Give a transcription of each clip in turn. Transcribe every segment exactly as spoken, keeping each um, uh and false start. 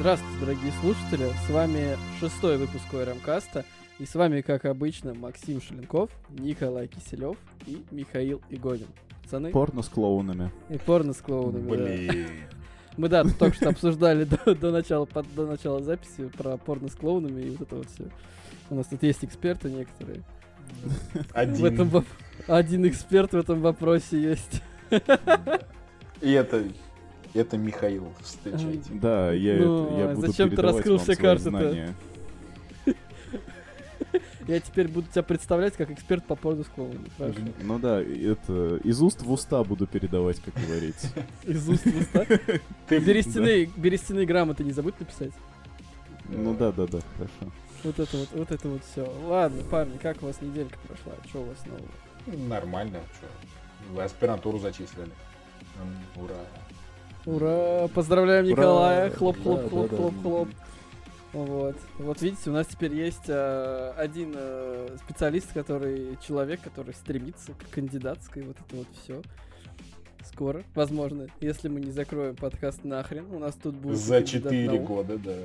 Здравствуйте, дорогие слушатели, с вами шестой выпуск ОРМ-каста, и с вами, как обычно, Максим Шеленков, Николай Киселев и Михаил Игонин. Пацаны? Порно с клоунами. И порно с клоунами, Блин. да. Мы, да, только что обсуждали до, до, начала, под, до начала записи про порно с клоунами и вот это вот все. У нас тут есть эксперты некоторые. Один. В этом, один эксперт в этом вопросе есть. И это... Это Михаил, встречайте. Да, я, ну, это, я буду передавать. Зачем ты раскрыл все карты-то? Я теперь буду тебя представлять как эксперт по поводу школы. Ну да, это из уст в уста буду передавать, как говорится. Из уст в уста? Берестяные грамоты не забудь написать? Ну да, да, да, хорошо. Вот это вот, вот это вот все. Ладно, парни, как у вас неделька прошла? Что у вас нового? Нормально, что? Вы аспирантуру зачислили. Ура. Ура! Поздравляем Николая! Хлоп-хлоп-хлоп-хлоп-хлоп. Вот. Вот видите, у нас теперь есть э, один э, специалист, который человек, который стремится к кандидатской. Вот это вот все. Скоро, возможно, если мы не закроем подкаст нахрен, у нас тут будет... За четыре года, да.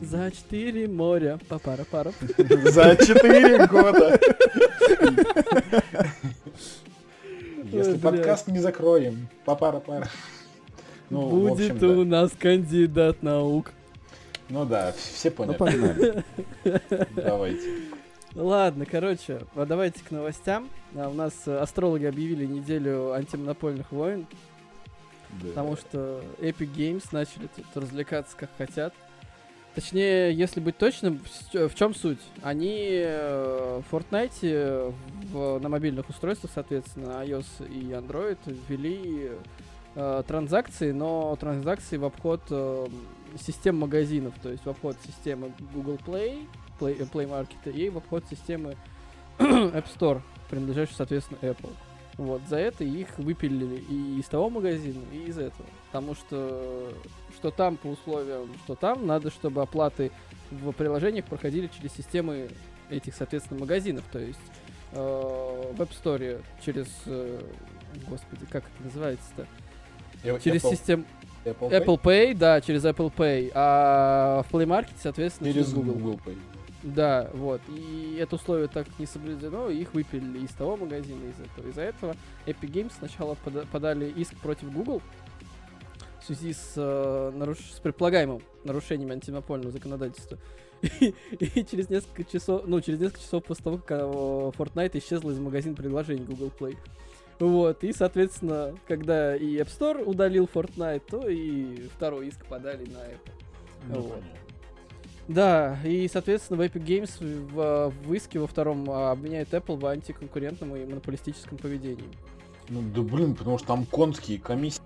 За четыре моря. Папара-пара. За четыре года! Если подкаст не закроем, папара-пара. Ну, будет в общем, у да. нас кандидат наук. Ну да, все поняли. Ну, погнали. Давайте. Ладно, короче, давайте к новостям. А у нас астрологи объявили неделю антимонопольных войн. Да. Потому что Epic Games начали тут развлекаться как хотят. Точнее, если быть точным, в чем суть? Они в Fortnite в, на мобильных устройствах, соответственно, iOS и Android, ввели... транзакции, но транзакции в обход э, систем магазинов, то есть в обход системы Google Play, Play, Play Market и в обход системы App Store, принадлежащей, соответственно, Apple. Вот, за это их выпилили и из того магазина, и из этого. Потому что что там по условиям, что там, надо, чтобы оплаты в приложениях проходили через системы этих, соответственно, магазинов, то есть э, в App Store через... Э, господи, как это называется-то? Через Apple. систему Apple Pay? Apple Pay, да, через Apple Pay, а в Play Market, соответственно, через Google. Google Play. Да, вот. И это условие так не соблюдено, их выпилили из того магазина, из этого. Из-за этого Epic Games сначала пода- подали иск против Google в связи с, э, наруш- с предполагаемым нарушением антимонопольного законодательства. И, и через несколько часов, ну, через несколько часов после того, как Fortnite исчезла из магазина приложений Google Play. Вот, и, соответственно, когда и App Store удалил Fortnite, то и второй иск подали на Apple. Ну, вот. Да, и, соответственно, в Epic Games в, в иске во втором обвиняют Apple в антиконкурентном и монополистическом поведении. Ну да блин, потому что там конские комиссии,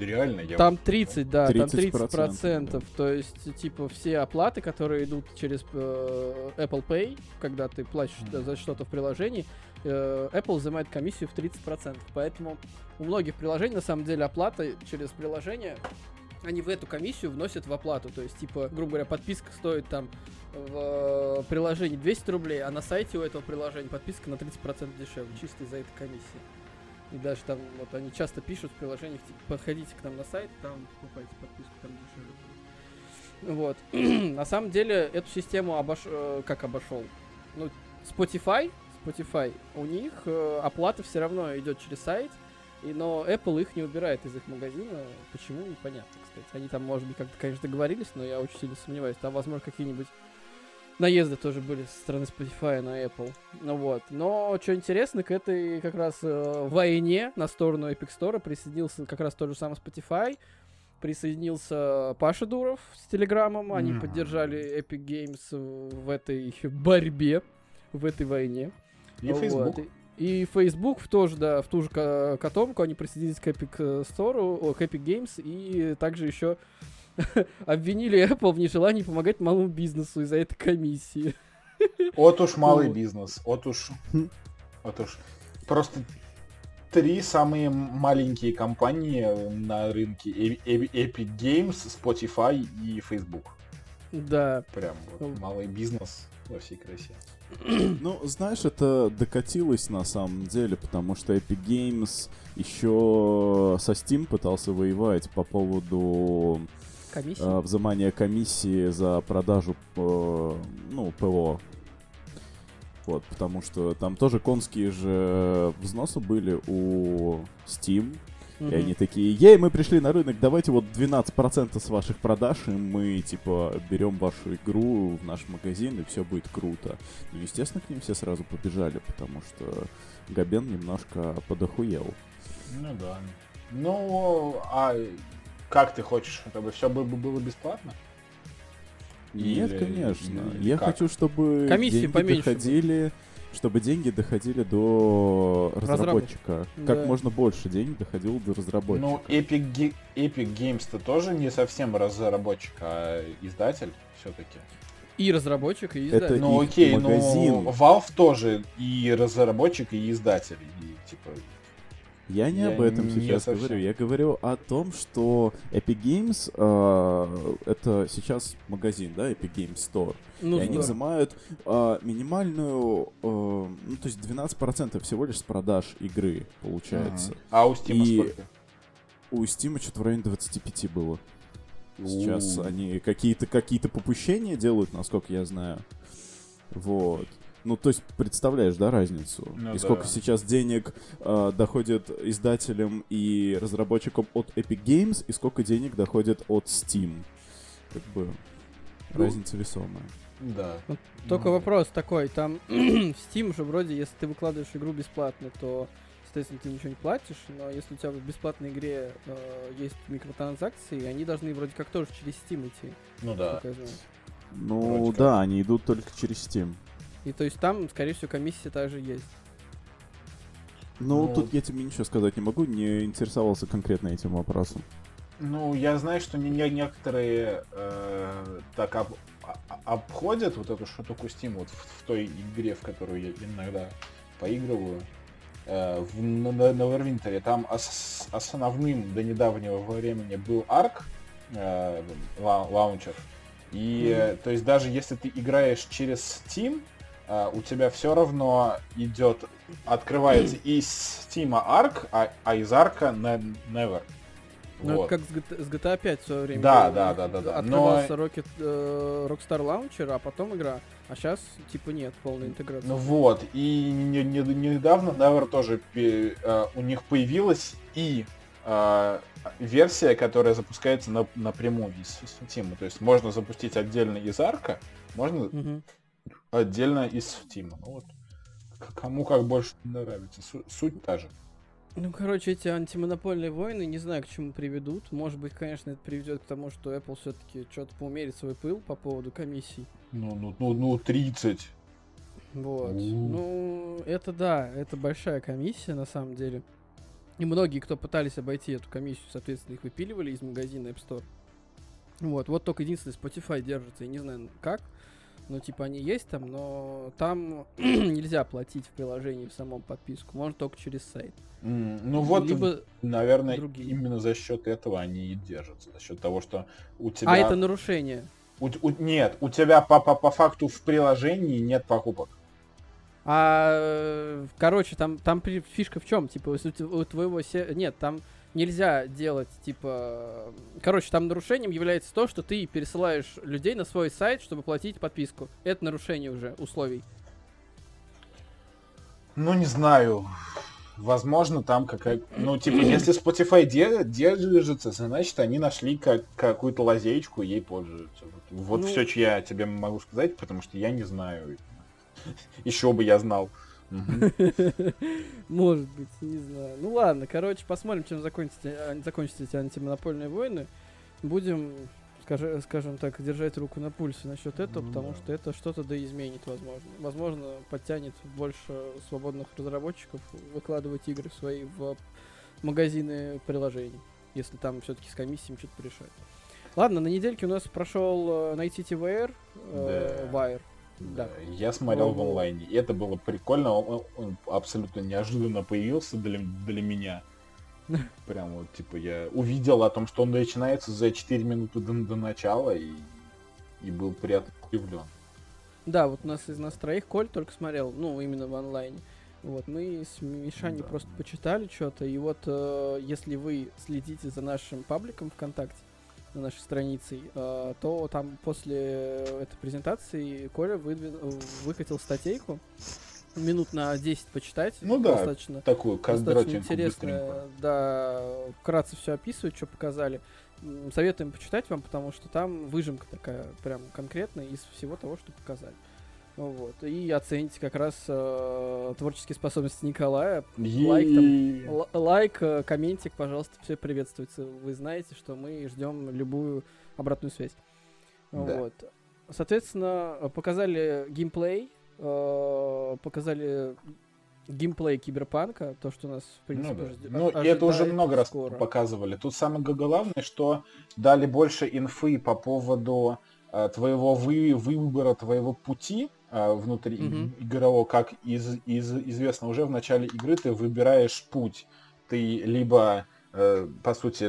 реально. Я там тридцать, да, тридцать процентов, там тридцать процентов, да. То есть, типа, все оплаты, которые идут через э, Apple Pay, когда ты платишь mm. за что-то в приложении, Apple взимает комиссию в тридцать процентов, поэтому у многих приложений, на самом деле, оплата через приложение, они в эту комиссию вносят в оплату, то есть, типа, грубо говоря, подписка стоит там в приложении двести рублей, а на сайте у этого приложения подписка на тридцать процентов дешевле, чисто из-за этой комиссии. И даже там, вот они часто пишут в приложениях, типа, подходите к нам на сайт, там покупайте подписку, там дешевле. Вот. На самом деле, эту систему обош... как обошел? Ну, Spotify... Spotify, у них э, оплата все равно идет через сайт, и, но Apple их не убирает из их магазина. Почему, непонятно, кстати. Они там, может быть, как-то, конечно, договорились, но я очень сильно сомневаюсь. Там, возможно, какие-нибудь наезды тоже были со стороны Spotify на Apple. Ну вот. Но, что интересно, к этой как раз э, войне на сторону Epic Store присоединился как раз тот же самый Spotify, присоединился Паша Дуров с Телеграмом, они mm-hmm. поддержали Epic Games в этой борьбе, в этой войне. И вот. Facebook. И, и Facebook в, тоже, да, в ту же котомку, они присоединились к Epic Store, к Epic Games, и также еще обвинили Apple в нежелании помогать малому бизнесу из-за этой комиссии. Вот уж малый бизнес, вот уж, вот уж. Просто три самые маленькие компании на рынке: Epic Games, Spotify и Facebook. Да. Прям вот малый бизнес во всей красе. Ну, знаешь, это докатилось на самом деле, потому что Epic Games еще со Steam пытался воевать по поводу комиссии? Взимание комиссии за продажу, ну, ПО. Вот, потому что там тоже конские же взносы были у Steam. Mm-hmm. И они такие: ей, мы пришли на рынок, давайте вот двенадцать процентов с ваших продаж, и мы, типа, берем вашу игру в наш магазин, и все будет круто. Ну, естественно, к ним все сразу побежали, потому что Габен немножко подохуел. Ну да. Ну, а как ты хочешь, чтобы все было бесплатно? Нет, или, конечно. Или Я как? хочу, чтобы комиссии деньги поменьше доходили... Будет. Чтобы деньги доходили до разработчика. Да. Как можно больше денег доходило до разработчика. Ну, Epic, Epic Games-то тоже не совсем разработчик, а издатель все-таки. И разработчик, и издатель. Это ну окей, магазин. Но Valve тоже и разработчик, и издатель. И, типа... Я не я об этом не сейчас совсем. говорю. Я говорю о том, что Epic Games э, это сейчас магазин, да, Epic Games Store. Ну, и да. Они взимают э, минимальную, э, ну то есть двенадцать процентов всего лишь с продаж игры получается. А, а у Steam и... сколько? У Steam что-то в районе двадцать пять было. Сейчас У-у-у. они какие-то, какие-то попущения делают, насколько я знаю. Вот. Ну, то есть, представляешь, да, разницу? Ну, и сколько да. сейчас денег э, доходит издателям и разработчикам от Epic Games, и сколько денег доходит от Steam. Как бы ну, разница весомая. Да. Ну, только ну, вопрос такой, там в Steam же вроде, если ты выкладываешь игру бесплатно, то, соответственно, ты ничего не платишь, но если у тебя в бесплатной игре э, есть микротранзакции, они должны вроде как тоже через Steam идти. Ну да. Ну вроде да, как. Они идут только через Steam. И то есть там, скорее всего, комиссия та же есть. Ну, ну, тут я тебе ничего сказать не могу, не интересовался конкретно этим вопросом. Ну, я знаю, что некоторые э, так об, обходят вот эту штуку Steam вот в, в той игре, в которую я иногда поигрываю. Э, в Neverwinter там ос, основным до недавнего времени был арк, э, лаунчер. И mm-hmm. то есть даже если ты играешь через Steam, Uh, у тебя все равно идет, открывается из Steam арк, а, а из арка Never. Ну вот. Это как с джи ти эй пять в свое время. Да, да, да, да, да. Открывался но... Rocket, э, Rockstar Launcher, а потом игра. А сейчас типа нет полной интеграции. Ну вот, и не, не, недавно Never тоже э, у них появилась и э, версия, которая запускается на, напрямую из Steam. То есть можно запустить отдельно из арка, можно... Mm-hmm. Отдельно из Стима. Ну, вот. Кому как больше нравится. Суть та же. Ну, короче, эти антимонопольные войны, не знаю, к чему приведут. Может быть, конечно, это приведет к тому, что Apple все-таки что-то поумерит свой пыл по поводу комиссий. Ну, ну, ну, ну, тридцать. Вот. У-у-у. Ну, это да, это большая комиссия, на самом деле. И многие, кто пытались обойти эту комиссию, соответственно, их выпиливали из магазина App Store. Вот. Вот только единственное, Spotify держится. Я не знаю, как. Ну, типа, они есть там, но там нельзя платить в приложении в самом подписку. Можно только через сайт. Mm, ну, вот, либо, наверное, другие. Именно за счет этого они и держатся. За счет того, что у тебя... А это нарушение? У, у, нет, у тебя по, по, по факту в приложении нет покупок. А, короче, там, там фишка в чем? Типа, у твоего... Нет, там... Нельзя делать, типа... Короче, там нарушением является то, что ты пересылаешь людей на свой сайт, чтобы платить подписку. Это нарушение уже условий. Ну, не знаю. Возможно, там какая... Ну, типа, если Spotify держится, значит, они нашли как- какую-то лазеечку и ей пользуются. Вот ну... все, что я тебе могу сказать, потому что я не знаю. Еще бы я знал. Может быть, не знаю. Ну ладно, короче, посмотрим, чем закончатся эти антимонопольные войны. Будем, скажем так, держать руку на пульсе насчет этого, потому что это что-то да изменит, возможно. Возможно, подтянет больше свободных разработчиков выкладывать игры свои в магазины приложений, если там все-таки с комиссиями что-то решать. Ладно, на недельке у нас прошел Night City Wire. Wire. Да. Я смотрел в онлайне, и это было прикольно, он, он абсолютно неожиданно появился для, для меня. Прям вот, типа, я увидел о том, что он начинается за четыре минуты до, до начала, и, и был приятно удивлен. Да, вот у нас из нас троих Коль только смотрел, ну, именно в онлайне. Вот, мы с Мишаней да. просто почитали что-то, и вот, э, если вы следите за нашим пабликом ВКонтакте, на нашей странице, э, то там после этой презентации Коля выдвинул, выкатил статейку, минут на десять почитать. Ну да, достаточно, такую достаточно интересно. Да, вкратце все описывать, что показали. Советуем почитать вам, потому что там выжимка такая прям конкретная из всего того, что показали. Вот. И оцените как раз э, творческие способности Николая. Е-е-е. Лайк, там, л- лайк, комментик, пожалуйста, все приветствуется. Вы знаете, что мы ждем любую обратную связь. Да. Вот. Соответственно, показали геймплей, э, показали геймплей Киберпанка, то, что у нас, в принципе, ну, да. жд... ну, это уже много скоро. раз показывали. Тут самое главное, что дали больше инфы по поводу э, твоего вы... выбора, твоего пути э, внутри mm-hmm. игрового, как из... Из... известно, уже в начале игры ты выбираешь путь. Ты либо, э, по сути,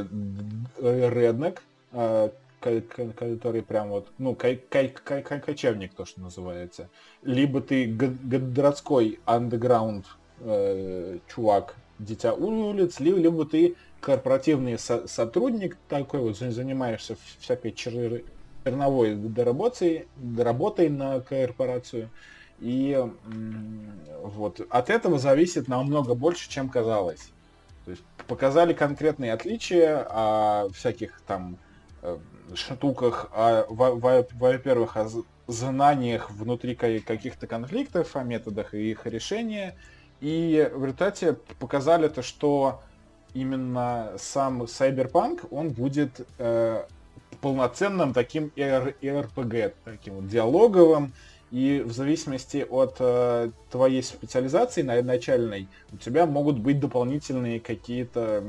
реднек, э, который прям вот, ну, кай- кай- кай- кай- кочевник, то, что называется. Либо ты г- городской андеграунд э- чувак, дитя улиц, либо ты корпоративный со- сотрудник, такой вот, занимаешься всякой чер- черновой доработой, доработой на корпорацию. И м- вот от этого зависит намного больше, чем казалось. То есть показали конкретные отличия о всяких там штуках, о, во-первых, о знаниях внутри каких-то конфликтов, о методах и их решения. И в результате показали то, что именно сам Cyberpunk, он будет э, полноценным таким эр пи джи, таким вот диалоговым. И в зависимости от э, твоей специализации начальной, у тебя могут быть дополнительные какие-то,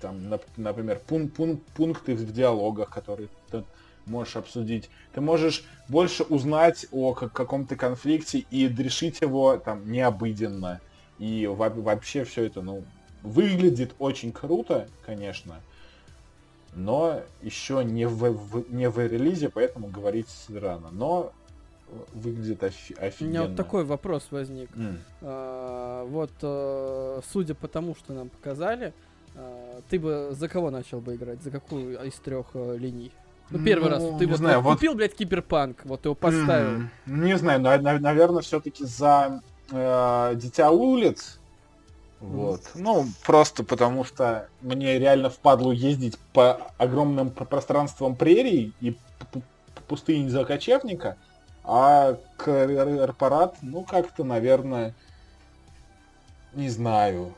там, нап- например, пун- пун- пункты в диалогах, которые ты можешь обсудить. Ты можешь больше узнать о как- каком-то конфликте и решить его там необыденно. И во- вообще все это, ну, выглядит очень круто, конечно, но еще не в, в, не в релизе, поэтому говорить рано. Но выглядит офи- офигенно. У меня вот такой вопрос возник. Mm. А, вот, а, судя по тому, что нам показали, а, ты бы за кого начал бы играть? За какую из трех а, линий? Ну, первый ну, раз. Ты вот, знаю, вот купил, блядь, Киберпанк, вот его поставил. Mm. Не знаю, но, наверное, все-таки за э, Дитя улиц. Вот. Mm. Ну, просто потому что мне реально впадло ездить по огромным пространствам прерий и пустынь за кочевника. А корпорат, ну, как-то, наверное, не знаю.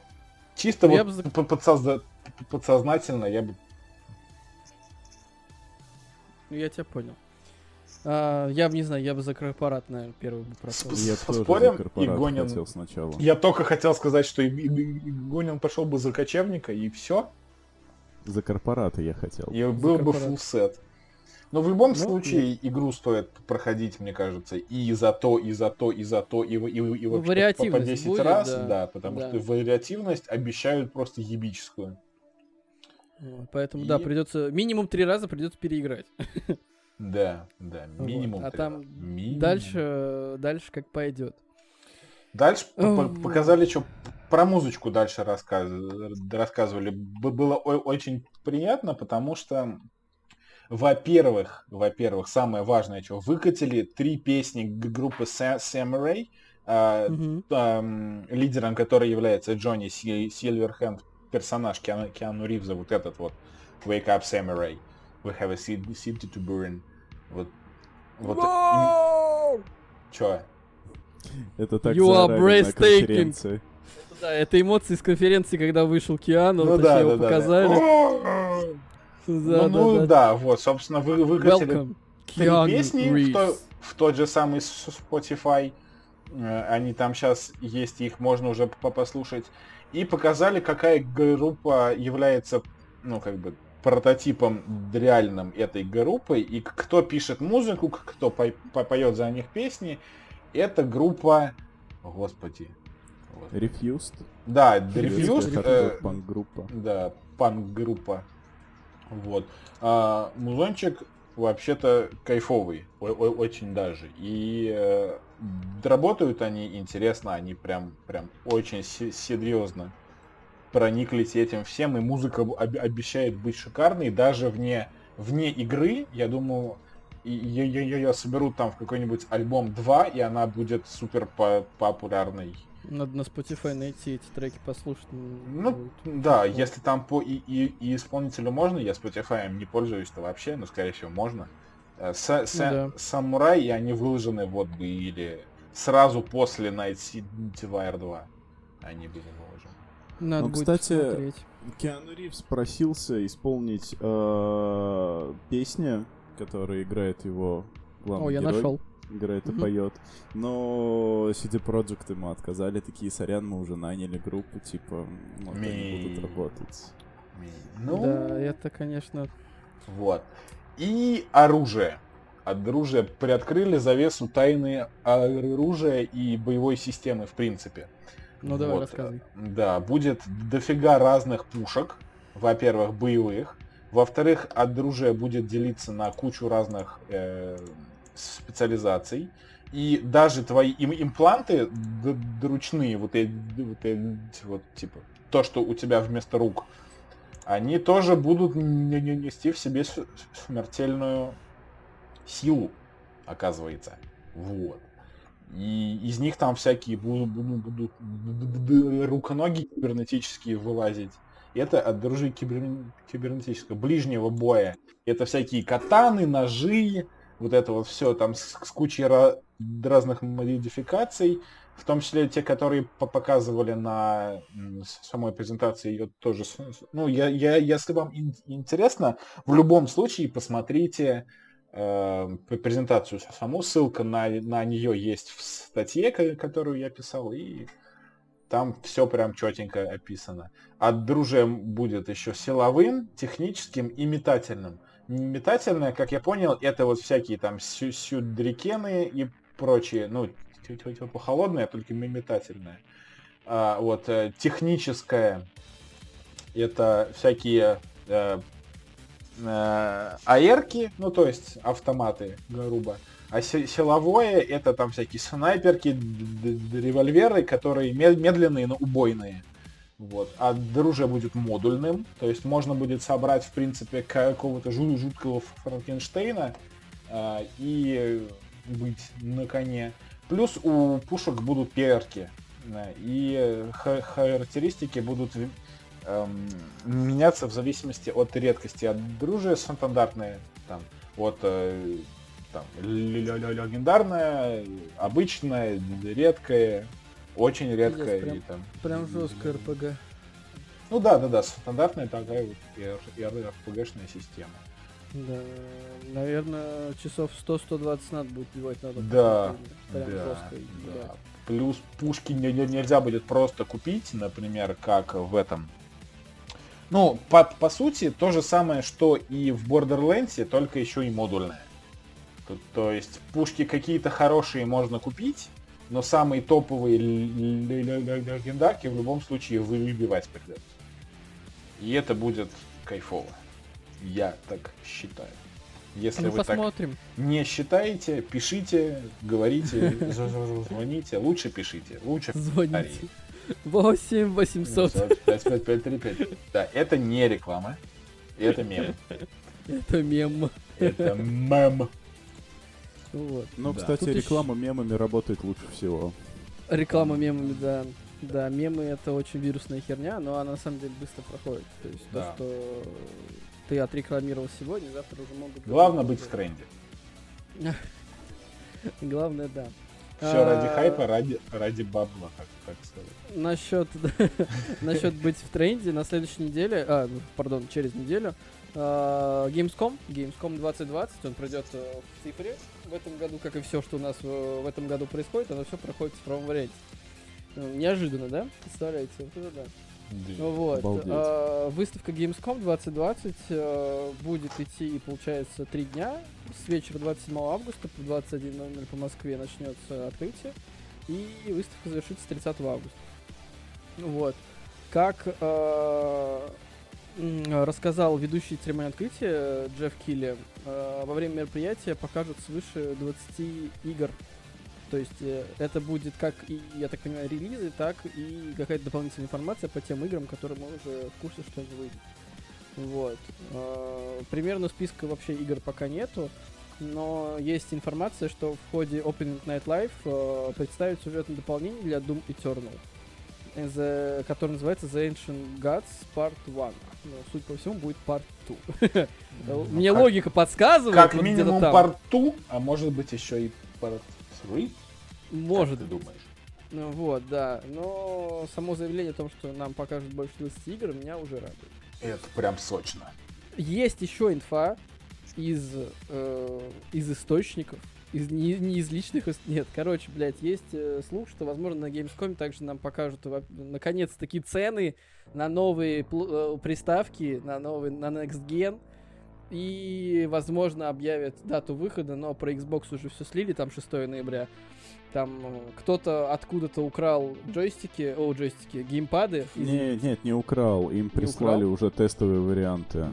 Чисто я вот бы... подсозда... подсознательно я бы... Ну, я тебя понял. А, я бы, не знаю, я бы за корпорат, наверное, первый бы прошел. Я Спорим, Игонин... хотел сначала. Я только хотел сказать, что Игонин пошел бы за кочевника, и все. За корпората я хотел. И за был корпорат. бы фулсет. Но в любом ну, случае нет. игру стоит проходить, мне кажется, и за то, и за то, и за то, и, и, и ну, вообще по, по десять будет, раз, да, да потому да. что вариативность обещают просто ебическую. Вот, поэтому, и... да, придется минимум три раза придется переиграть. Да, да, минимум вот. А три там раза. Минимум. Дальше, дальше как пойдет. Дальше показали, что про музычку дальше рассказывали. Было очень приятно, потому что Во-первых, во-первых, самое важное, что выкатили три песни группы Samurai, mm-hmm. э, э, лидером которой является Джонни Сильверхенд, персонаж Киану, Киану Ривза, вот этот вот Wake Up Samurai, We Have a City to Burn. Вот, вот им... Чё? Это так заорали на конференции. Это, да, это эмоции с конференции, когда вышел Киану, ну, вот да, да, его да, показали. Да. Да, ну, да, ну да. да, вот, собственно, вы выкатили три песни в, то, в тот же самый Spotify. Они там сейчас есть, их можно уже послушать. И показали, какая группа является, ну, как бы, прототипом реальным этой группы. И кто пишет музыку, кто по- по- поет за них песни. Это группа... Господи. Вот. Refused? Да, Refused. Refused э, панк-группа. Да, панк-группа. Вот. А, музончик вообще-то кайфовый, о- о- очень даже. И э, работают они интересно, они прям, прям очень с- серьезно прониклись этим всем, и музыка об- обещает быть шикарной, даже вне вне игры, я думаю, ее соберут там в какой-нибудь альбом два, и она будет супер популярной. Надо на Spotify найти эти треки, послушать. Ну, да, если там по и, и, и исполнителю можно, я Spotify не пользуюсь-то вообще, но, скорее всего, можно. С, с, да. Самурай, и они выложены вот бы или сразу после Night City Wire два они были выложены. Надо ну, будет кстати, смотреть. Киану Ривз просился исполнить э, песни, которая играет его главный О, герой. О, я нашел. Играет и mm-hmm. поет. Но си ди Projekt ему отказали. Такие, сорян, мы уже наняли группу, типа, вот Me. они будут работать. Me. Ну, да, это, конечно... Вот. И оружие. От оружия приоткрыли завесу тайны оружия и боевой системы, в принципе. Ну, давай вот. Рассказывай. Да, будет дофига разных пушек. Во-первых, боевых. Во-вторых, оружие будет делиться на кучу разных... Э- специализаций, и даже твои им- импланты д- д- ручные, вот эти, вот, вот типа, то, что у тебя вместо рук, они тоже будут н- н- нести в себе с- смертельную силу, оказывается. Вот. И из них там всякие будут, будут, будут руконоги кибернетические вылазить. Это оружие кибер- кибернетическое, ближнего боя. Это всякие катаны, ножи, вот это вот все там с, с кучей ra- разных модификаций, в том числе те, которые показывали на м, самой презентации, ее тоже... Ну, я, я, если вам ин- интересно, в любом случае посмотрите э, презентацию саму, ссылка на, на нее есть в статье, которую я писал, и там все прям четенько описано. Оружие будет еще силовым, техническим и метательным. Метательное, как я понял, это вот всякие там сю- сюдрикены и прочие, ну, типа холодное, только метательное. А, вот, техническое, это всякие э, э, аэрки, ну, то есть автоматы, грубо. А с- силовое, это там всякие снайперки, д- д- револьверы, которые медленные, но убойные. Вот. А оружие будет модульным, то есть можно будет собрать, в принципе, какого-то жуткого Франкенштейна э, и быть на коне. Плюс у пушек будут перки, э, и х- характеристики будут э, меняться в зависимости от редкости. Оружие стандартное, там, от э, там, легендарное, обычное, редкое. Очень редкая прям, и там... Прям жесткая эр пэ гэ. Ну да, да, да, стандартная такая вот эр пэ гэшная система. Да, наверное, часов сто-сто двадцать надо будет бивать надо. Да, прям да, жесткой, да. да. Плюс пушки не, не, нельзя будет просто купить, например, как в этом. Ну, по, по сути, то же самое, что и в Borderlands, только еще и модульное. То, то есть пушки какие-то хорошие можно купить, но самые топовые легендарки в любом случае выбивать придется. И это будет кайфово. Я так считаю. Если ну, вы посмотрим. Так не считаете, пишите, говорите, звоните. Лучше пишите. Лучше звоните. восемь восемьсот пять пять пять три пять. Да, это не реклама. Это мем. Это мем. Это мем. Вот. Ну, да. Кстати, тут реклама еще... мемами работает лучше всего. Реклама мемами, да. Да, мемы — это очень вирусная херня, но она на самом деле быстро проходит. То есть да. то, что ты отрекламировал сегодня, завтра уже могут... Главное быть в тренде. Главное, да. Все ради хайпа, ради, ради бабла, как так сказать. Насчет, насчет быть в тренде, на следующей неделе, а, пардон, через неделю, Gamescom, Gamescom двадцать двадцать, он пройдет в цифре в этом году, как и все, что у нас в этом году происходит, оно все проходит в цифровом варианте. Неожиданно, да? Представляете? Вот это да. Да, вот. А, выставка Gamescom двадцать двадцать а, будет идти, получается, три дня. С вечера двадцать седьмого августа по двадцать один ноль ноль по Москве начнется открытие. И выставка завершится тридцатого августа. Вот. Как а, рассказал ведущий церемонии открытия Джефф Килли, а, во время мероприятия покажут свыше двадцати игр. То есть это будет как, и, я так понимаю, релизы, так и какая-то дополнительная информация по тем играм, которые мы уже в курсе, что они выйдут. Вот. Примерно списка вообще игр пока нету, но есть информация, что в ходе Opening Night Live представят сюжетное дополнение для Doom Eternal, The, который называется The Ancient Gods Part один. Ну, суть по всему, будет Part два. Ну, мне как, логика подсказывает. Как вот минимум Part два, а может быть еще и Part три? Может быть. Думаешь? Ну, вот, да. Но само заявление о том, что нам покажут больше двадцати игр, меня уже радует. Это прям сочно. Есть еще инфа из, э, из источников. Из, не, не из личных... Нет, короче, блядь, есть э, слух, что, возможно, на Gamescom также нам покажут, наконец-таки, цены на новые пл- э, приставки, на новый, на Next Gen, и, возможно, объявят дату выхода, но про Xbox уже все слили, там шестого ноября. Там э, кто-то откуда-то украл джойстики, о, джойстики, геймпады. Из... Нет, нет, не украл, им не прислали украл? уже тестовые варианты.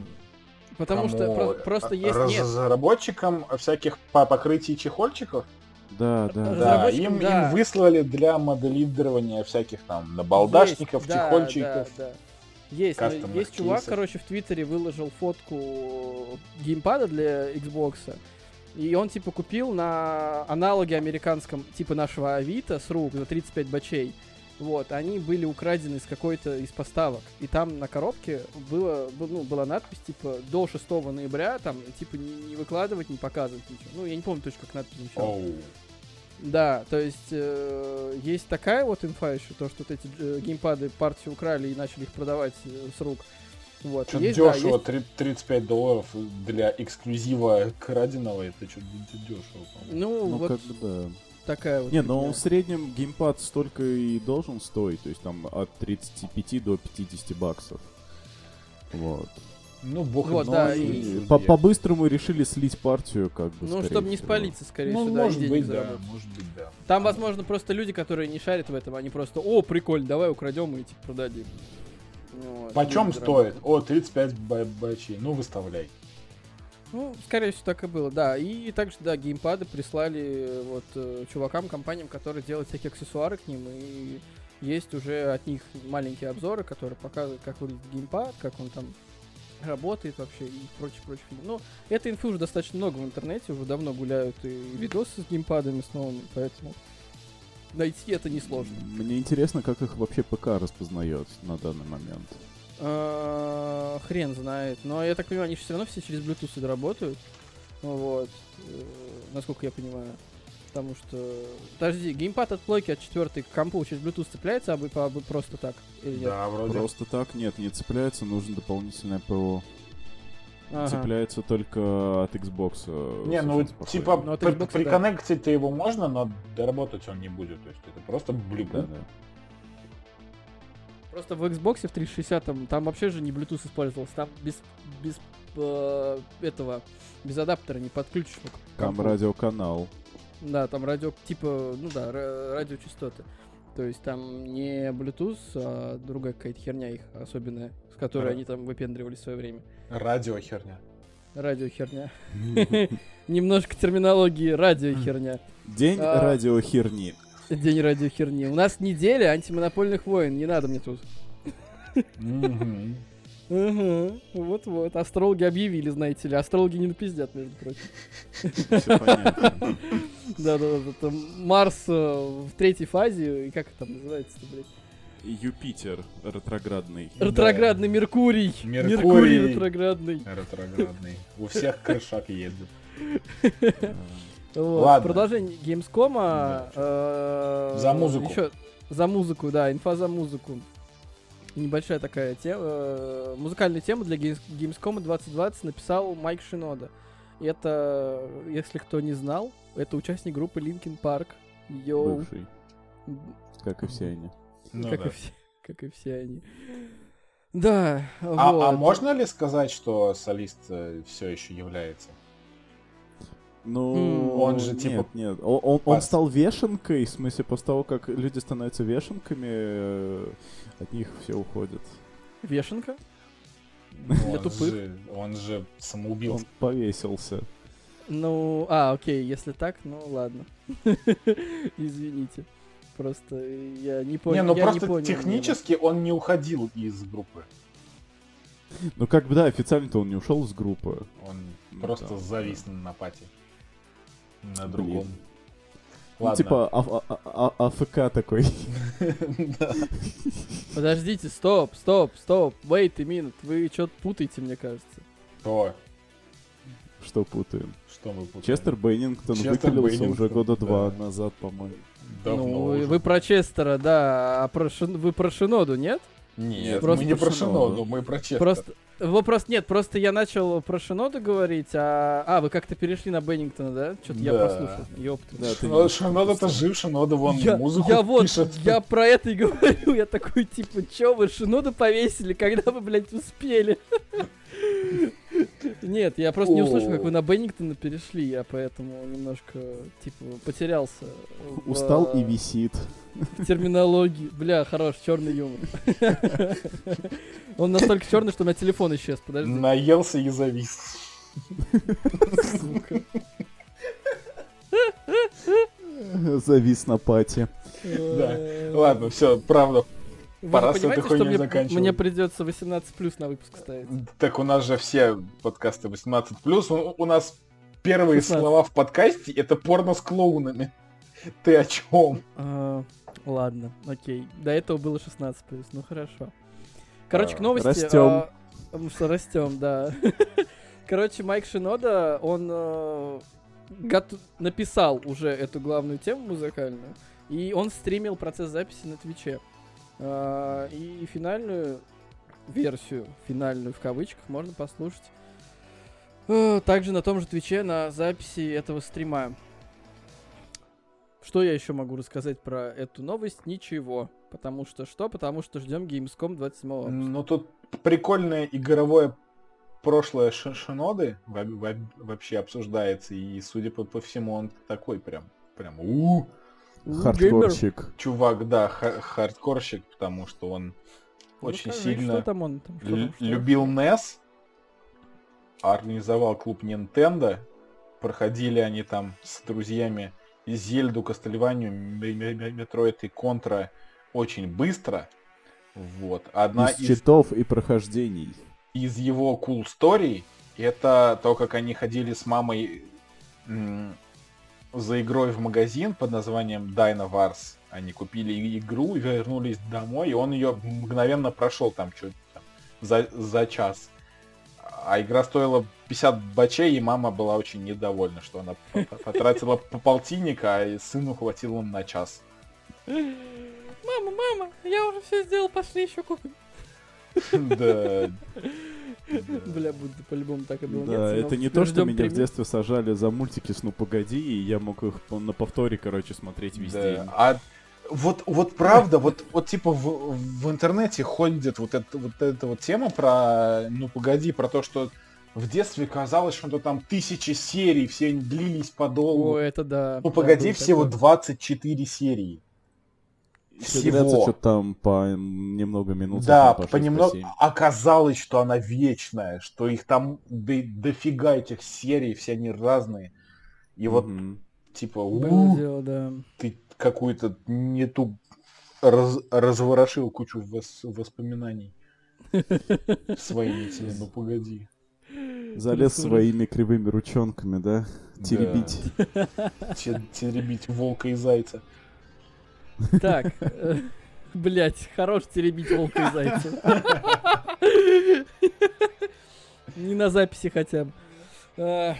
Потому Кому? что про- просто есть... Разработчикам нет. всяких по покрытий чехольчиков? Да, да. да. Им, да. им выслали для моделирования всяких там набалдашников, есть, чехольчиков. Да, да, да. Есть, есть кейсов. Чувак, короче, в Твиттере выложил фотку геймпада для Xbox, и он типа купил на аналоге американском типа нашего Авито с рук за тридцать пять бачей. Вот, они были украдены из какой-то из поставок. И там на коробке было, ну, была надпись, типа, до шестого ноября, там, типа, не, не выкладывать, не показывать ничего. Ну, я не помню точно, как надпись звучала. Oh. Да, то есть, э, есть такая вот инфа еще, то, что вот эти э, геймпады партию украли и начали их продавать э, с рук. Вот. Что-то есть, дешево, да, есть... тридцать пять долларов для эксклюзива краденого, это что-то дешево, по-моему. Ну, ну вот... как да. Такая вот. Не, но ну, в среднем геймпад столько и должен стоить, то есть там от тридцати пяти до пятидесяти баксов. Вот. Ну, бог вот, да, и... По-быстрому решили слить партию, как бы. Ну, чтобы не спалиться, скорее всего, ну, да, может быть, да, может быть, да. Там, возможно, просто люди, которые не шарят в этом, они просто, о, прикольно, давай украдем и типа продадим. Вот, почем стоит? О, тридцать пять бачей, ну, выставляй. Ну, скорее всего, так и было, да. И также, да, геймпады прислали вот э, чувакам, компаниям, которые делают всякие аксессуары к ним, и есть уже от них маленькие обзоры, которые показывают, как выглядит геймпад, как он там работает вообще и прочее-прочее. Но этой инфы уже достаточно много в интернете, уже давно гуляют и видосы с геймпадами с новыми, поэтому найти это несложно. Мне интересно, как их вообще ПК распознает на данный момент. Uh, хрен знает. Но я так понимаю, они все равно все через Bluetooth работают. Вот. Uh, насколько я понимаю. Потому что... Подожди, геймпад от плойки от четвертой к компу через Bluetooth цепляется, а бы, а бы просто так? Или нет? Да, вроде. Просто так нет, не цепляется, нужно дополнительное ПО. Ага. Цепляется только от Xbox. Не, ну спокойно. Типа ну, при- Xbox, приконнектить да. его можно, но доработать он не будет. То есть это просто блюк. Да, да. Просто в Xbox в триста шестьдесят там, там вообще же не Bluetooth использовался, там без, без э, этого, без адаптера не подключишь. Там радиоканал. Да, там радио, типа, ну да, радиочастоты. То есть там не Bluetooth, а другая какая-то херня их особенная, с которой Ра- они там выпендривали в свое время. Радиохерня. Радиохерня. Немножко терминологии радиохерня. День радиохерни. День радиохерни. У нас неделя антимонопольных войн. Не надо мне тут. Вот-вот. Астрологи объявили, знаете ли. Астрологи не напиздят, между прочим. Все понятно. Да-да-да. Марс в третьей фазе. И как это называется-то, блядь? Юпитер ретроградный. Ретроградный Меркурий. Меркурий ретроградный. Ретроградный. У всех крышак едет. Вот. Ладно. Продолжение Gamescom-а. Да. За музыку. Еще за музыку, да, инфа за музыку. Небольшая такая тема. Музыкальную тему для Gamescom двадцать двадцать написал Майк Шинода. Это, если кто не знал, это участник группы Linkin Park. Йоу. Бывший. Как и все они. Ну, как, да. и все, как и все они. Да. А, вот. А можно ли сказать, что солист все еще является? Ну, mm. он же типа... Нет, нет. Он, он, он стал вешенкой, в смысле, после того, как люди становятся вешенками, от них все уходят. Вешенка? Для тупых? Же, он же самоубился. Он повесился. Ну, а, окей, если так, ну ладно. Извините. Просто я не понял. Не, ну я просто не понял, технически его. Он не уходил из группы. Ну как бы да, официально-то он не ушел с группы. Он ну, просто да, завис да. на пати. На другом. Блин. Ладно. Ну, типа а- а- а- а- АФК такой. Подождите, стоп, стоп, стоп. Wait a minute. Вы что-то путаете, мне кажется. Что? Что путаем? Что мы путаем? Честер Беннингтон выпилился уже года два назад, по-моему. Ну, вы про Честера, да. А вы про Шиноду, нет? Нет, мы не про Шиноду, мы про Честера. Вопрос нет, просто я начал про Шиноду говорить, а, а вы как-то перешли на Беннингтона, да? Что-то да. я послушал. Ёпта. Да, Шинода, Шинода-то жив, Шинода вон я, музыку я пишет. Вот, я про это и говорю, я такой, типа, чё вы Шиноду повесили, когда вы, блядь, успели? Нет, я просто не услышал, как вы на Беннингтона перешли, я поэтому немножко, типа, потерялся. Устал и висит. В терминологии. Бля, хорош, черный юмор. Он настолько черный, что у меня телефон исчез, подожди. Наелся и завис. Сука. Завис на пати. Да. Ладно, все, правда. Вы Пора с этой хуйней заканчивать. Мне придется восемнадцать плюс на выпуск ставить. Так у нас же все подкасты восемнадцать плюс. У нас первые шестнадцать слова в подкасте — это порно с клоунами. Ты о чем? А, ладно, окей. До этого было шестнадцать плюс, ну хорошо. Короче, к новости. Растем. А, что растем, да. Короче, Майк Шинода, он а, гот- написал уже эту главную тему музыкальную, и он стримил процесс записи на Твиче. А, и финальную версию, финальную в кавычках, можно послушать а, также на том же Твиче, на записи этого стрима. Что я еще могу рассказать про эту новость? Ничего. Потому что что? Потому что ждем Gamescom двадцать седьмого августа. Ну тут прикольное игровое прошлое Шиноды вообще обсуждается. И, судя по, по всему, он такой прям... прям у Хардкорщик. Чувак, да, х- хардкорщик, потому что он ну, очень скажи, сильно что там он, там, что л- там, что любил там? эн и эс, организовал клуб Nintendo. Проходили они там с друзьями Зельду, Кастельванию, Метроид и Контра очень быстро. Вот. Одна из, из читов и прохождений. Из его cool story это то, как они ходили с мамой м- за игрой в магазин под названием Dino Wars. Они купили игру, вернулись домой, и он ее мгновенно прошел там что-то там, за, за час. А игра стоила пятьдесят бачей, и мама была очень недовольна, что она потратила по полтинника, а сыну хватило на час. Мама, мама, я уже все сделал, пошли еще купим. Да. Бля, будто по-любому так и было. Да, это не то, что меня в детстве сажали за мультики с «Ну погоди», и я мог их на повторе, короче, смотреть везде. А вот, вот правда, вот, вот типа в, в интернете ходит вот, это, вот эта вот тема про «Ну погоди», про то, что в детстве казалось, что там тысячи серий, все они длились подолгу. О, это да. «Ну погоди», да, всего такое. двадцать четыре серии. Всего. Что там по немного минут. Да, по немного. Оказалось, что она вечная, что их там до- дофига этих серий, все они разные. И mm-hmm. вот типа у да. ты какую-то не ту раз- разворошил кучу вос- воспоминаний своими этими, ну погоди. Залез своими кривыми ручонками, да? Теребить. Теребить волка и зайца. Так, э, блять, хорош теребить волка и зайца. Не на записи хотя бы. Э,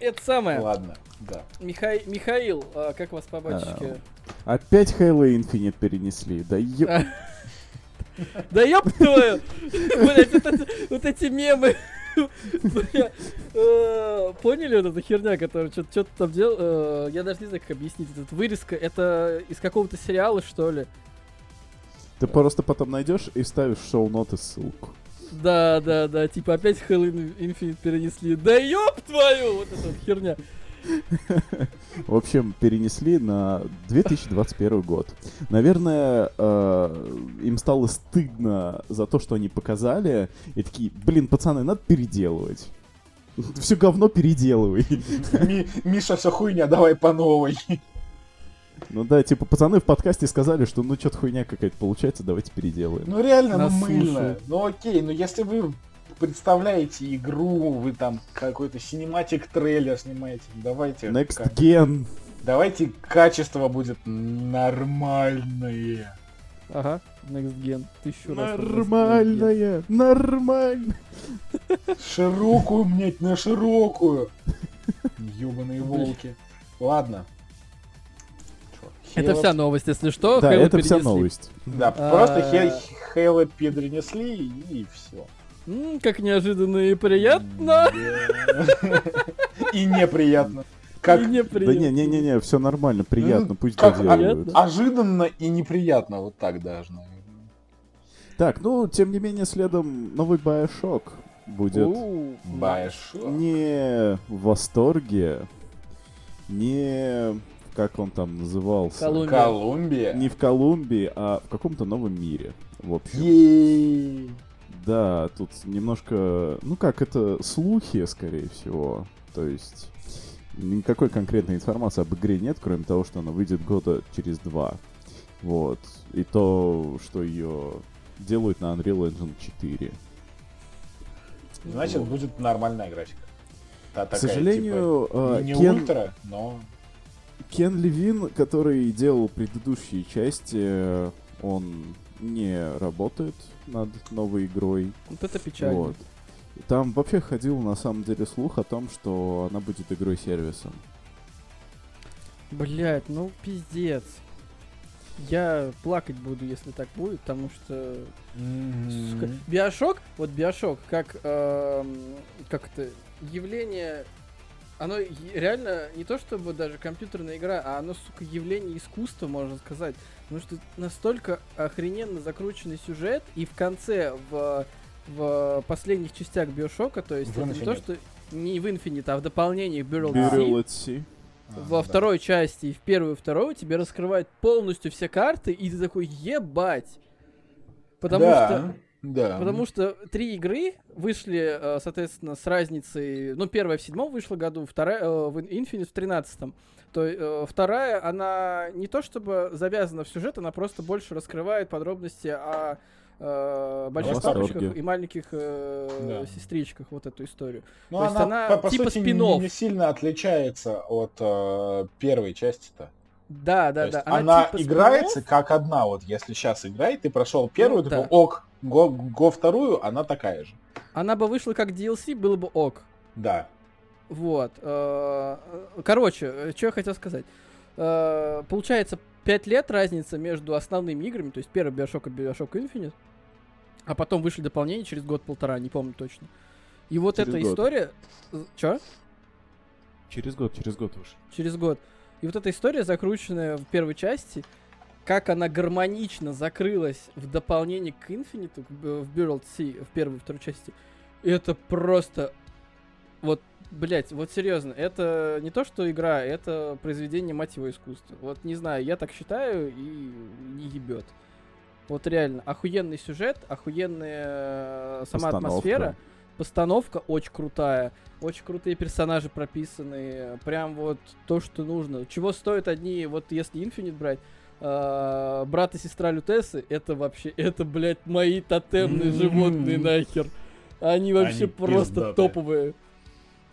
это самое. Ладно, да. Миха- Михаил, э, как вас по батюшке? А, опять Halo Infinite перенесли, да ёп... А, да ёп твою! Блять, вот, это, вот эти мемы. Бля, э, поняли вот эта херня, которая что-то там делала? Э, я даже не знаю, как объяснить. Этот вырезка, это из какого-то сериала, что ли? Ты просто потом найдешь и вставишь в шоу-ноты ссылку. Да, да, да, типа опять Halo Infinite перенесли. Да ёб твою! Вот эта вот херня. В общем, перенесли на две тысячи двадцать первый год. Наверное, э, им стало стыдно за то, что они показали. И такие, блин, пацаны, надо переделывать. Все говно переделывай. Ми- Миша, все хуйня, давай по новой. Ну да, типа пацаны в подкасте сказали, что ну что-то хуйня какая-то получается, давайте переделаем. Ну реально, ну мыльно. Ну окей, ну если вы представляете игру, вы там какой-то синематик-трейлер снимаете, давайте... Next как... Gen. Давайте качество будет нормальное. Ага, Next Gen. Тысячу нормальное, раз. Нормальное, нормальное. Широкую, мнять, на широкую. Ёбаные волки. Ладно. Это Halo... вся новость, если что. Да, Halo это перенесли. Вся новость. Да, а... просто Halo перенесли и все. М-м, как неожиданно и приятно. И неприятно. Как... И неприятно. Да не, не, не, не, все нормально, приятно, пусть как делают. А- ожиданно и неприятно, вот так даже, наверное. Так, ну, тем не менее, следом новый BioShock будет. У-у-у, BioShock. Не в восторге, не... Как он там назывался? Колумбия. Колумбия. Не в Колумбии, а в каком-то новом мире. В общем. Е-е-е. Да, тут немножко... Ну как, это слухи, скорее всего. То есть никакой конкретной информации об игре нет, кроме того, что она выйдет года через два. Вот. И то, что ее делают на Unreal Engine четыре. Значит, вот. Будет нормальная графика. Та, такая, к сожалению... Типа, не Кен... ультра, но... Кен Левин, который делал предыдущие части, он не работает над новой игрой. Вот это печально. Вот. Там вообще ходил на самом деле слух о том, что она будет игрой-сервисом. Блять, ну пиздец. Я плакать буду, если так будет, потому что... Mm-hmm. Биошок, вот Биошок, как, э, как это, явление... Оно реально не то чтобы даже компьютерная игра, а оно, сука, явление искусства, можно сказать. Потому что настолько охрененно закрученный сюжет, и в конце, в, в последних частях Биошока, то есть это не то, что не в Infinite, а в дополнении в Burial at Sea, во а, второй да. части и в первую и вторую тебе раскрывают полностью все карты, и ты такой, ебать! Потому да. что... Да. Потому что три игры вышли, соответственно, с разницей... Ну, первая в седьмом вышла году, вторая в Infinite в тринадцатом. То вторая, она не то чтобы завязана в сюжет, она просто больше раскрывает подробности о, о больших папочках и маленьких да. сестричках, вот эту историю. Ну, то она, она по, по типа сути, спин-офф. Не сильно отличается от э, первой части-то. Да, да, то да. Она, она типа играется спин-офф? Как одна, вот если сейчас играет, ты прошел первую, ну, ты да. был ок. Го, го вторую, она такая же. Она бы вышла как ди эл си, было бы ок. Да. Вот. Короче, что я хотел сказать. Получается, пять лет разница между основными играми, то есть первый BioShock и BioShock Infinite, а потом вышли дополнения через год-полтора, не помню точно. И вот через эта год. История... Чё? Через год, через год вышли. Через год. И вот эта история, закрученная в первой части... Как она гармонично закрылась в дополнение к Infinite, в Burial at Sea, в первой и второй части, это просто... Вот, блять, вот серьезно, это не то, что игра, это произведение, мать его, искусства. Вот, не знаю, я так считаю, и не ебет. Вот реально, охуенный сюжет, охуенная сама постановка. Атмосфера, постановка очень крутая, очень крутые персонажи прописаны, прям вот то, что нужно. Чего стоят одни, вот если Infinite брать, Uh, брат и сестра Лютесы, это вообще, это, блядь, мои тотемные mm-hmm. животные нахер. Они вообще Они просто пиздатые. Топовые.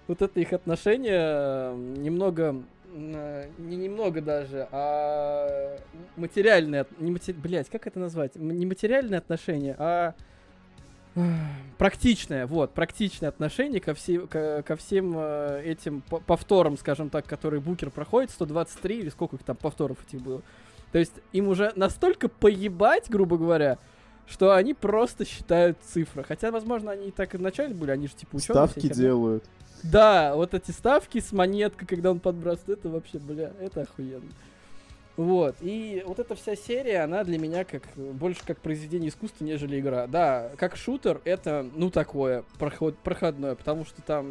Вот это их отношение немного, не немного даже, а материальные, не матери... блядь, как это назвать? Не материальные отношения, а практичное, вот, практичное отношение ко, все, ко, ко всем этим повторам, скажем так, которые Букер проходит, сто двадцать три или сколько их там повторов этих было. То есть им уже настолько поебать, грубо говоря, что они просто считают цифры. Хотя, возможно, они и так изначально были, они же типа ученые. Ставки всякие. Делают. Да, вот эти ставки с монеткой, когда он подбрасывает, это вообще, бля, это охуенно. Вот, и вот эта вся серия, она для меня как больше как произведение искусства, нежели игра. Да, как шутер это, ну, такое, проход, проходное, потому что там...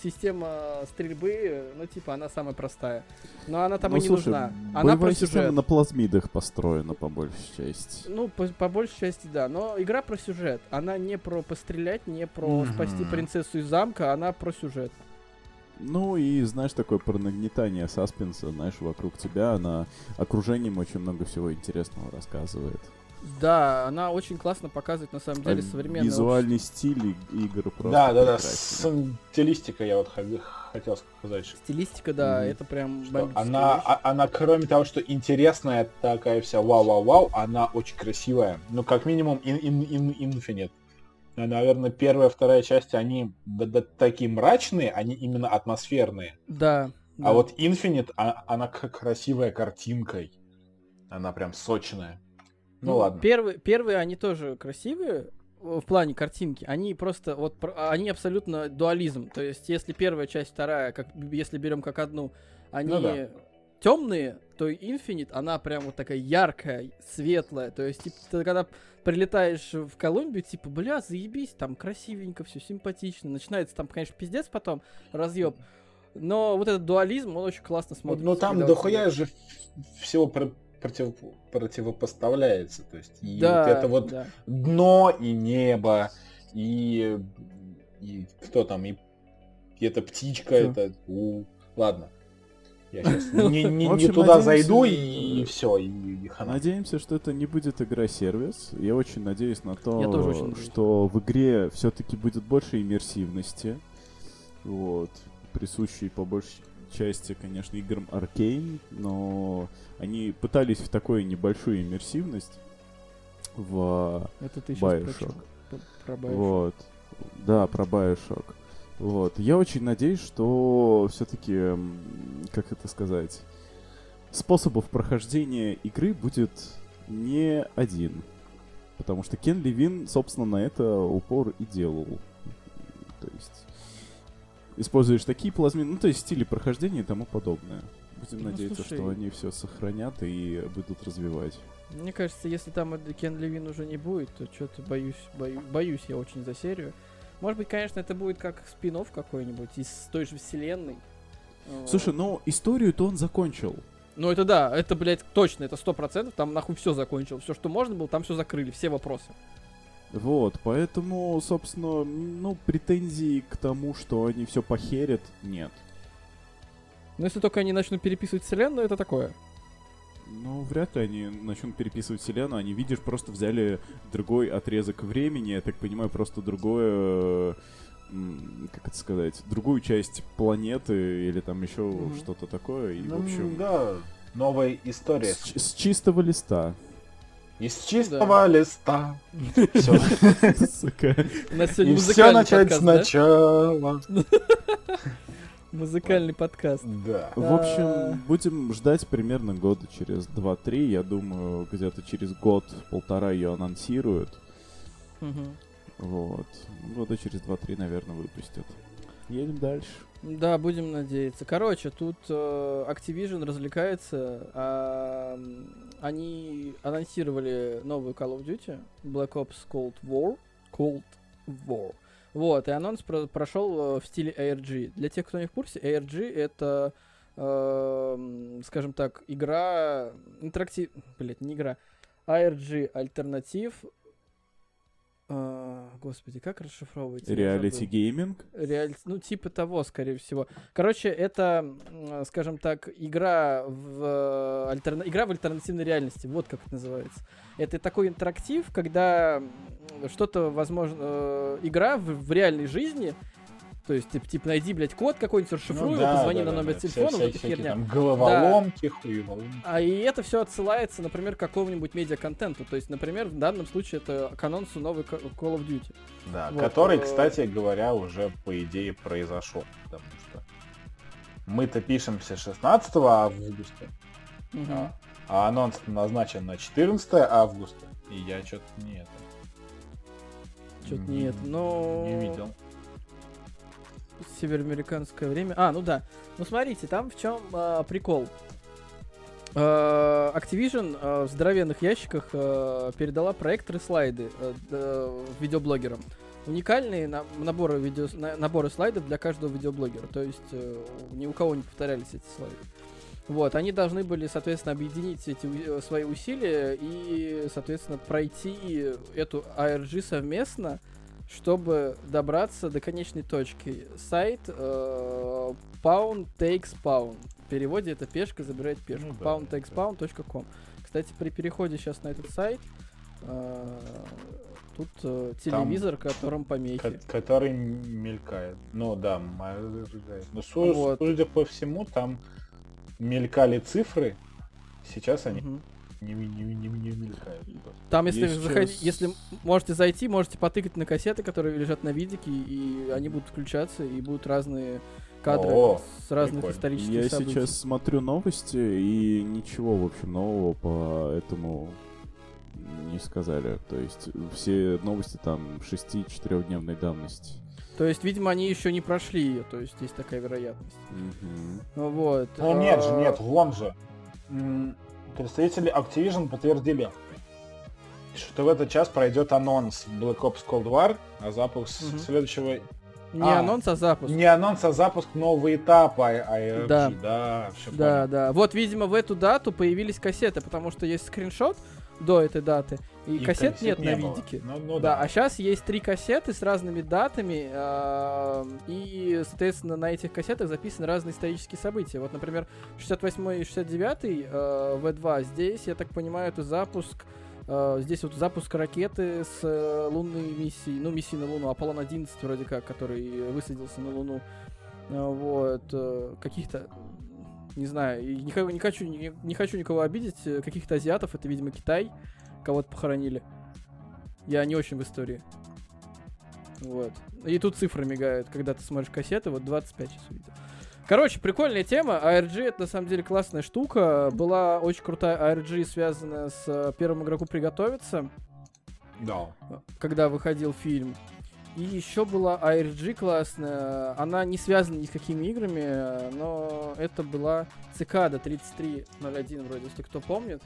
Система стрельбы, ну, типа, она самая простая. Но она там ну, и не слушай, нужна. Она про сюжет. Система на плазмидах построена, по большей части. Ну, по, по большей части, да. Но игра про сюжет. Она не про пострелять, не про mm-hmm. спасти принцессу из замка, она про сюжет. Ну, и, знаешь, такое про нагнетание саспенса, знаешь, вокруг тебя. Она окружением очень много всего интересного рассказывает. Да, она очень классно показывает, на самом деле, а современный визуальный общество. Стиль игр просто. Да, да, да, стилистика, я вот хотел сказать. Стилистика, да, mm. это прям бомбическая она, а, она, кроме того, что интересная, такая вся вау-вау-вау, она очень красивая. Ну, как минимум, in, in, in, Infinite. Наверное, первая, вторая часть, они да, да, такие мрачные, они именно атмосферные. Да. А да. вот Infinite, а, она красивая картинкой. Она прям сочная. Ну, ну ладно. Первые, первые, они тоже красивые в плане картинки. Они просто, вот, они абсолютно дуализм. То есть, если первая часть, вторая, как, если берем как одну, они ну, да. темные, то Infinite, она прям вот такая яркая, светлая. То есть, типа, ты когда прилетаешь в Колумбию, типа, бля, заебись, там красивенько, все симпатично. Начинается там, конечно, пиздец потом, разъеб. Но вот этот дуализм, он очень классно смотрится. Ну, там дохуя же всего про... Против, противопоставляется, то есть и да, вот это вот да. дно и небо и, и кто там и, и эта птичка, что? Это у, ладно, я сейчас не, не, общем, не туда надеемся, зайду и, и все. И, и надеемся, что это не будет игра-сервис. Я очень надеюсь на то, надеюсь. что в игре все-таки будет больше иммерсивности, вот присущей по большей части, конечно, играм Arcane, но они пытались в такую небольшую иммерсивность в Это ты BioShock. Про, про BioShock. Вот. Да, про BioShock. Вот. Я очень надеюсь, что все-таки, как это сказать, способов прохождения игры будет не один. Потому что Кен Левин, собственно, на это упор и делал. То есть... Используешь такие плазмины, ну то есть стили прохождения и тому подобное. Будем ну, надеяться, слушай, что они все сохранят и будут развивать. Мне кажется, если там Кен Левин уже не будет, то что-то боюсь, бою, боюсь я очень за серию. Может быть, конечно, это будет как спин-офф какой-нибудь из той же вселенной. Слушай, но историю-то он закончил. Ну это да, это, блядь, точно, это сто процентов, там нахуй все закончил. Все, что можно было, там все закрыли, все вопросы. Вот, поэтому, собственно, ну, претензий к тому, что они все похерят, нет. Ну, если только они начнут переписывать вселенную, это такое. Ну, вряд ли они начнут переписывать вселенную. Они, видишь, просто взяли другой отрезок времени, я так понимаю, просто другое... Как это сказать? Другую часть планеты или там еще mm-hmm. что-то такое. И, ну, в общем... Да, новая история. С, с чистого листа. Из чистого да. листа. Все. И все начать сначала. Музыкальный подкаст. Да. В общем, будем ждать примерно года через два-три. Я думаю, где-то через год-полтора ее анонсируют. Вот. Года через два-три, наверное, выпустят. Едем дальше. Да, будем надеяться. Короче, тут э, Activision развлекается. А, они анонсировали новую Call of Duty, Black Ops Cold War. Cold War. Вот, и анонс про- прошел э, в стиле эй ар джи. Для тех, кто не в курсе, эй ар джи это, э, скажем так, игра... Интерактив... Блять, не игра. эй ар джи альтернатив... Господи, как расшифровывается? Реалити гейминг? Реалити... Ну, типа того, скорее всего. Короче, это, скажем так, игра в, альтерна... игра в альтернативной реальности. Вот как это называется. Это такой интерактив, когда что-то, возможно, игра в, в реальной жизни. То есть, типа, типа найди, блядь, код какой-нибудь, расшифруй, ну, да, позвони да, на номер да, телефона, вся, вот эта херня. Там головоломки, да. хуеволомки. А и это все отсылается, например, к какому-нибудь медиаконтенту. То есть, например, в данном случае это к анонсу новой Call of Duty. Да, вот. Который, кстати говоря, уже, по идее, произошел. Потому что мы-то пишемся шестнадцатого августа, угу. а, а анонс назначен на четырнадцатое августа. И я что-то не это. Что-то не, не это, но... Не видел. Североамериканское время. А, ну да. Ну смотрите, там в чем э, прикол. Э, Activision э, в здоровенных ящиках э, передала проекторы и слайды э, э, видеоблогерам. Уникальные на- наборы, видео, на- наборы слайдов для каждого видеоблогера. То есть э, ни у кого не повторялись эти слайды. Вот, они должны были, соответственно, объединить эти у- свои усилия и, соответственно, пройти эту эй ар джи совместно, чтобы добраться до конечной точки. Сайт э, Pawn Takes Pawn. В переводе это пешка забирает пешку. Ну, да, pawn takes pawn точка ком. Кстати, при переходе сейчас на этот сайт А, тут э, телевизор, там, которым помехи. Ко- который мелькает. Ну да, моргает. Но су- вот. судя по всему, там мелькали цифры, сейчас они угу. не, не, не, не мелькают. Там, если, сейчас... заход... если можете зайти, можете потыкать на кассеты, которые лежат на видике, и они будут включаться, и будут разные... кадры О, с разных прикольно. исторических Я событий. Сейчас смотрю новости, и ничего, в общем, нового по этому не сказали. То есть все новости там шести-четырехдневной давности. То есть, видимо, они еще не прошли ее, то есть есть такая вероятность. Угу. Вот. Ну нет же, нет, вон же. Представители Activision подтвердили, что в этот час пройдет анонс Black Ops Cold War, а запуск угу. следующего... Не а, анонс, а запуск. Не анонс, а запуск нового этапа ай ар джи. Да, да, все да, правильно. да. Вот, видимо, в эту дату появились кассеты, потому что есть скриншот до этой даты, и, и кассет, кассет нет не на было. видике. Ну, ну, да, да, а сейчас есть три кассеты с разными датами, э- и, соответственно, на этих кассетах записаны разные исторические события. Вот, например, шестьдесят восьмой и шестьдесят девятый э- ви два, здесь, я так понимаю, это запуск... Здесь вот запуск ракеты с лунной миссией, ну, миссии на Луну, Аполлон-одиннадцать вроде как, который высадился на Луну. Вот, каких-то, не знаю, не, не, хочу, не, не хочу никого обидеть, каких-то азиатов, это, видимо, Китай, кого-то похоронили. Я не очень в истории. Вот. И тут цифры мигают, когда ты смотришь кассеты, вот двадцать пять часов видел. Короче, прикольная тема. эй ар джи — это на самом деле классная штука. Была очень крутая эй ар джи, связанная с первым игроку «Приготовиться». Да. Когда выходил фильм. И еще была эй ар джи классная. Она не связана ни с какими играми, но это была Cicada тридцать три ноль один, вроде, если кто помнит.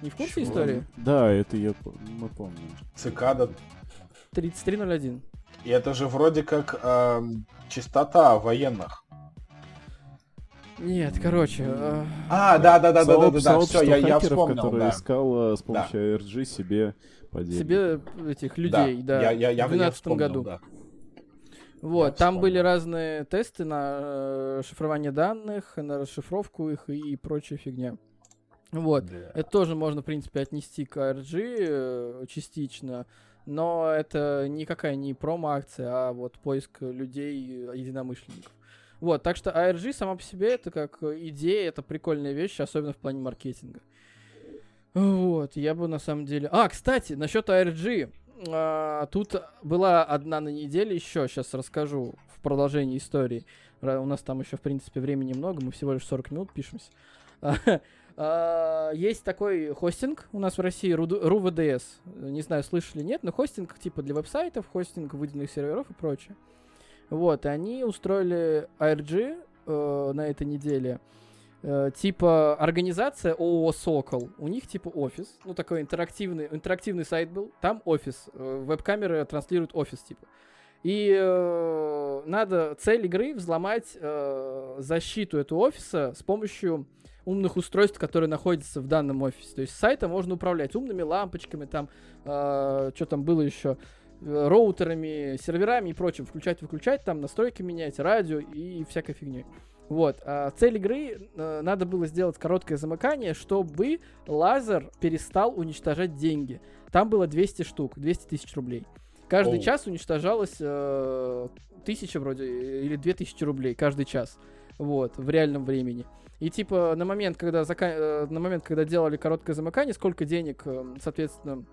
Не в курсе Чего? истории? Да, это я мы помним. Cicada тридцать три ноль один. И это же вроде как э, частота военных. Нет, короче. Э... А, да, да, да, да, да, да, да. Все, я, я вспомнил, который да. искал с помощью да. эй ар джи себе подельника. Себе этих людей, да. да. Я, я, я, в двенадцатом вспомнил, году. Да. Вот, я там вспомнил. Были разные тесты на шифрование данных, на расшифровку их и прочая фигня. Вот, yeah. это тоже можно, в принципе, отнести к эй ар джи частично. Но это никакая не промо-акция, а вот поиск людей-единомышленников. Вот, так что эй ар джи сама по себе это как идея, это прикольная вещь, особенно в плане маркетинга. Вот, я бы на самом деле... А, кстати, насчет эй ар джи. А, тут была одна на неделе еще, сейчас расскажу в продолжении истории. У нас там еще, в принципе, времени много, мы всего лишь сорок минут пишемся. Uh, есть такой хостинг у нас в России, ру ви ди эс. Не знаю, слышали, нет, но хостинг типа для веб-сайтов, хостинг выделенных серверов и прочее. Вот, и они устроили эй ар джи uh, на этой неделе. Uh, типа организация ООО «Сокол». У них типа офис, ну такой интерактивный, интерактивный сайт был. Там офис, uh, веб-камеры транслируют офис типа. И uh, надо цель игры взломать uh, защиту этого офиса с помощью... умных устройств, которые находятся в данном офисе. То есть с сайта можно управлять умными лампочками, там, э, что там было еще, э, роутерами, серверами и прочим. Включать-выключать, там настройки менять, радио и всякой фигней. Вот. А цель игры э, надо было сделать короткое замыкание, чтобы лазер перестал уничтожать деньги. Там было двести штук, двести тысяч рублей. Каждый Оу. час уничтожалось э, тысяча вроде, или две тысячи рублей каждый час. Вот, в реальном времени. И типа на момент, когда зака... на момент, когда делали короткое замыкание, сколько денег, соответственно,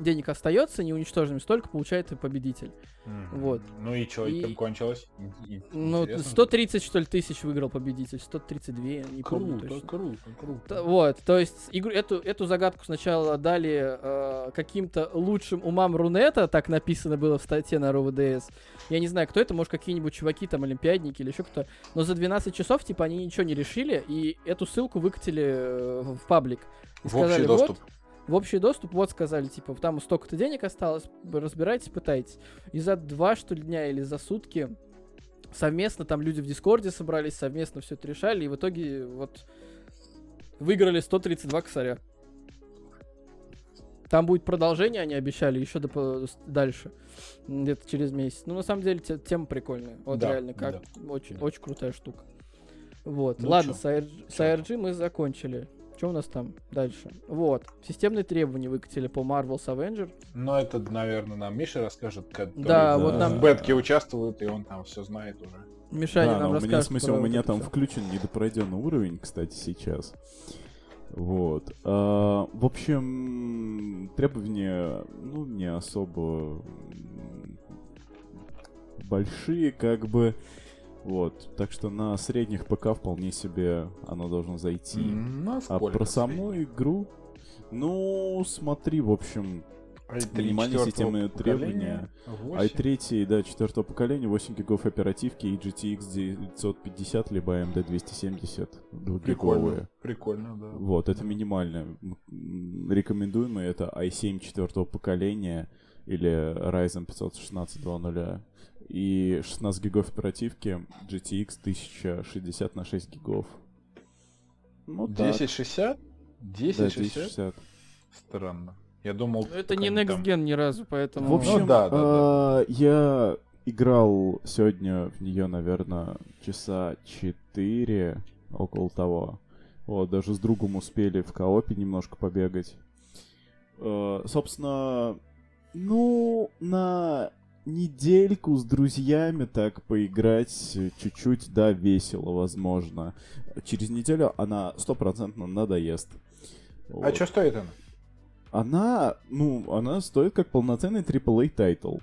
денег остается неуничтоженными, столько получает и победитель. Mm-hmm. Вот. Ну и что, и... там кончилось? И... Ну, интересно. сто тридцать, что ли, тысяч выиграл победитель, сто тридцать два, я не круто, помню точно. Круто, круто, круто. Вот, то есть игру... эту, эту загадку сначала дали э, каким-то лучшим умам Рунета, так написано было в статье на эр у ви дэ эс. Я не знаю, кто это, может, какие-нибудь чуваки, там, олимпиадники или еще кто-то. Но за двенадцать часов, типа, они ничего не решили, и эту ссылку выкатили в паблик. И в сказали, общий доступ. Вот, в общий доступ, вот, сказали, типа, там столько-то денег осталось, разбирайтесь, пытайтесь. И за два, что ли, дня или за сутки совместно там люди в Дискорде собрались, совместно все это решали, и в итоге, вот, выиграли сто тридцать два косаря. Там будет продолжение, они обещали, еще доп- дальше, где-то через месяц. Ну, на самом деле, те- тема прикольная. Вот да, реально, как да, очень, да. очень крутая штука. Вот, ну, ладно, чё? с эй ар джи мы закончили. Что у нас там дальше? Вот. Системные требования выкатили по Marvel's Avengers. Ну, это, наверное, нам Миша расскажет, который да, вот нам... в бетке участвует, и он там все знает уже. Мишаня да, нам расскажет. Меня, в смысле, у меня там все. Включен недопройденный уровень, кстати, сейчас. Вот. А, в общем, требования, ну, не особо большие, как бы. Вот, так что на средних ПК вполне себе оно должно зайти. Насколько а про саму средний? Игру, ну, смотри, в общем, минимальные системные требования. ай три, да, четвертого поколения, восемь гигов оперативки и джи ти икс девятьсот пятьдесят, либо эй эм ди двести семьдесят двухгиговые. Прикольно, прикольно, да. Вот, это да. Минимально. Рекомендуемые это ай семь четвертого поколения или Ryzen пятьсот шестнадцать двести. И шестнадцать гигов оперативки, джи ти икс тысяча шестьдесят на шесть гигов. Ну, десять шестьдесят? десять шестьдесят? Да, десять шестьдесят. Странно. Я думал... Это не Next Gen ни разу, поэтому... В общем, ну, да, да, да. Я играл сегодня в нее, наверное, часа четыре, около того. Вот, даже с другом успели в коопе немножко побегать. Э, собственно, ну, на... недельку с друзьями так поиграть чуть-чуть, да, весело, возможно. Через неделю она стопроцентно надоест. Вот. А что стоит она? Она, ну, она стоит как полноценный трипл эй тайтл.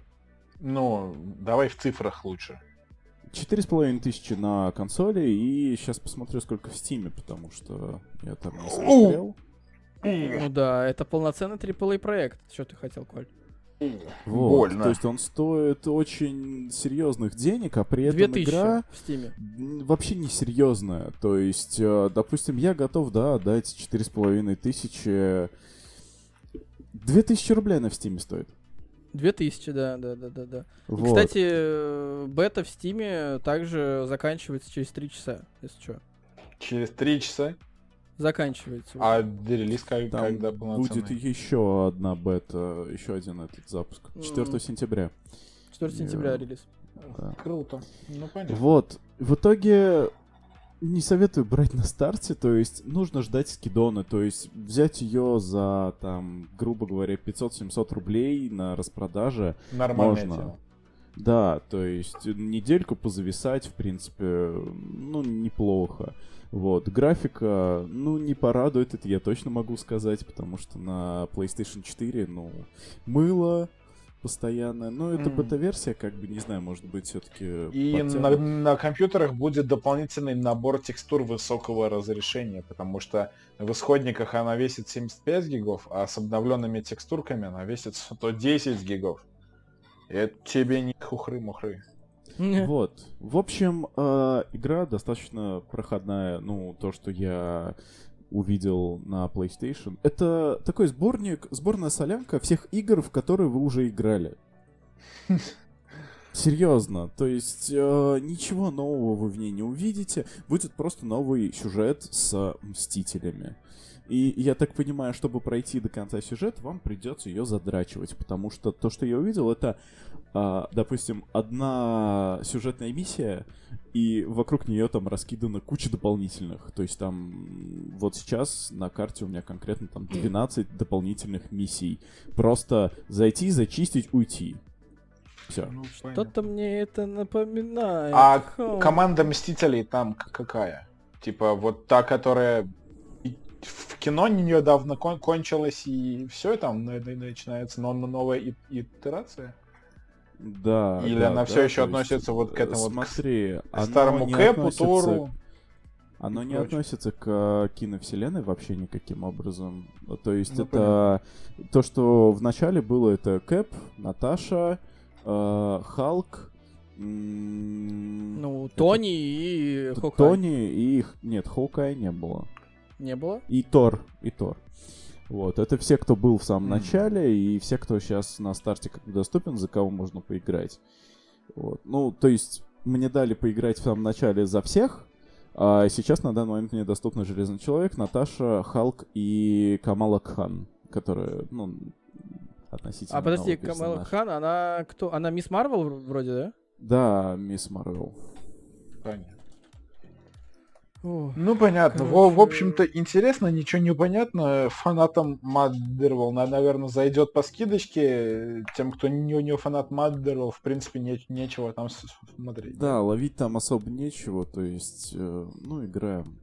Ну, давай в цифрах лучше. четыре с половиной тысячи на консоли, и сейчас посмотрю, сколько в Steam, потому что я там не смотрел. Ну да, это полноценный трипл эй проект. Что ты хотел, Коль? Вот. Больно. То есть он стоит очень серьезных денег, а при этом игра в Steam вообще не серьезная. То есть, допустим, я готов, да, отдать четыре с половиной тысячи. две тысячи рублей она в Steam стоит. две тысячи, да, да, да, да, да. Вот. И, кстати, бета в Steam также заканчивается через три часа, если что. Через три часа? Заканчивается. А релиз как, когда полноценный? Будет еще одна бета, еще один этот запуск. четвёртого сентября. четвёртого сентября и... релиз. Да. Круто. Ну, понятно. Вот. В итоге не советую брать на старте, то есть нужно ждать скидона, то есть взять ее за, там, грубо говоря, пятьсот-семьсот рублей на распродаже. Нормальная можно. Тема. Да, то есть недельку позависать, в принципе, ну, неплохо. Вот, графика, ну, не порадует, это я точно могу сказать, потому что на PlayStation четыре, ну, мыло постоянное, но это mm. бета-версия, как бы, не знаю, может быть, все-таки... И на, на компьютерах будет дополнительный набор текстур высокого разрешения, потому что в исходниках она весит семьдесят пять гигов, а с обновленными текстурками она весит сто десять гигов. Это тебе не хухры-мухры. Mm-hmm. Вот. В общем, э, игра достаточно проходная. Ну, то, что я увидел на PlayStation. Это такой сборник, сборная солянка всех игр, в которые вы уже играли. Серьезно. То есть, э, ничего нового вы в ней не увидите. Будет просто новый сюжет с Мстителями. И я так понимаю, чтобы пройти до конца сюжет, вам придется ее задрачивать, потому что то, что я увидел, это, а, допустим, одна сюжетная миссия, и вокруг нее там раскидана куча дополнительных. То есть там вот сейчас на карте у меня конкретно там двенадцать дополнительных миссий. Просто зайти, зачистить, уйти. Все. Ну, что-то мне это напоминает. А Хо. Команда Мстителей там какая? Типа вот та, которая... В кино недавно кон- кончилось, и все, там начинается новая и- итерация. Да. Или да, она да, все еще относится вот к этому, смотри, к старому Кэпу, Тору. Оно не относится к киновселенной вообще никаким образом. То есть ну, это понятно. То, что в начале было, это Кэп, Наташа, э, Халк. М- ну, Тони это... и Хоукай. Тони и... Нет, Хоукая не было. Не было? И Тор, и Тор. Вот, это все, кто был в самом mm-hmm. начале, и все, кто сейчас на старте как бы доступен, за кого можно поиграть. Вот. Ну, то есть, мне дали поиграть в самом начале за всех, а сейчас на данный момент мне доступны Железный Человек, Наташа, Халк и Камала Кхан, которые, ну, относительно... А подожди, Камала Кхан, она кто? Она Мисс Марвел вроде, да? Да, Мисс Марвел. Понятно. Ну, понятно. Короче... В общем-то, интересно, ничего не понятно. Фанатам Motherwell, наверное, зайдет по скидочке. Тем, кто не у него фанат Motherwell, в принципе, не, нечего там смотреть. Да, ловить там особо нечего, то есть, ну, играем.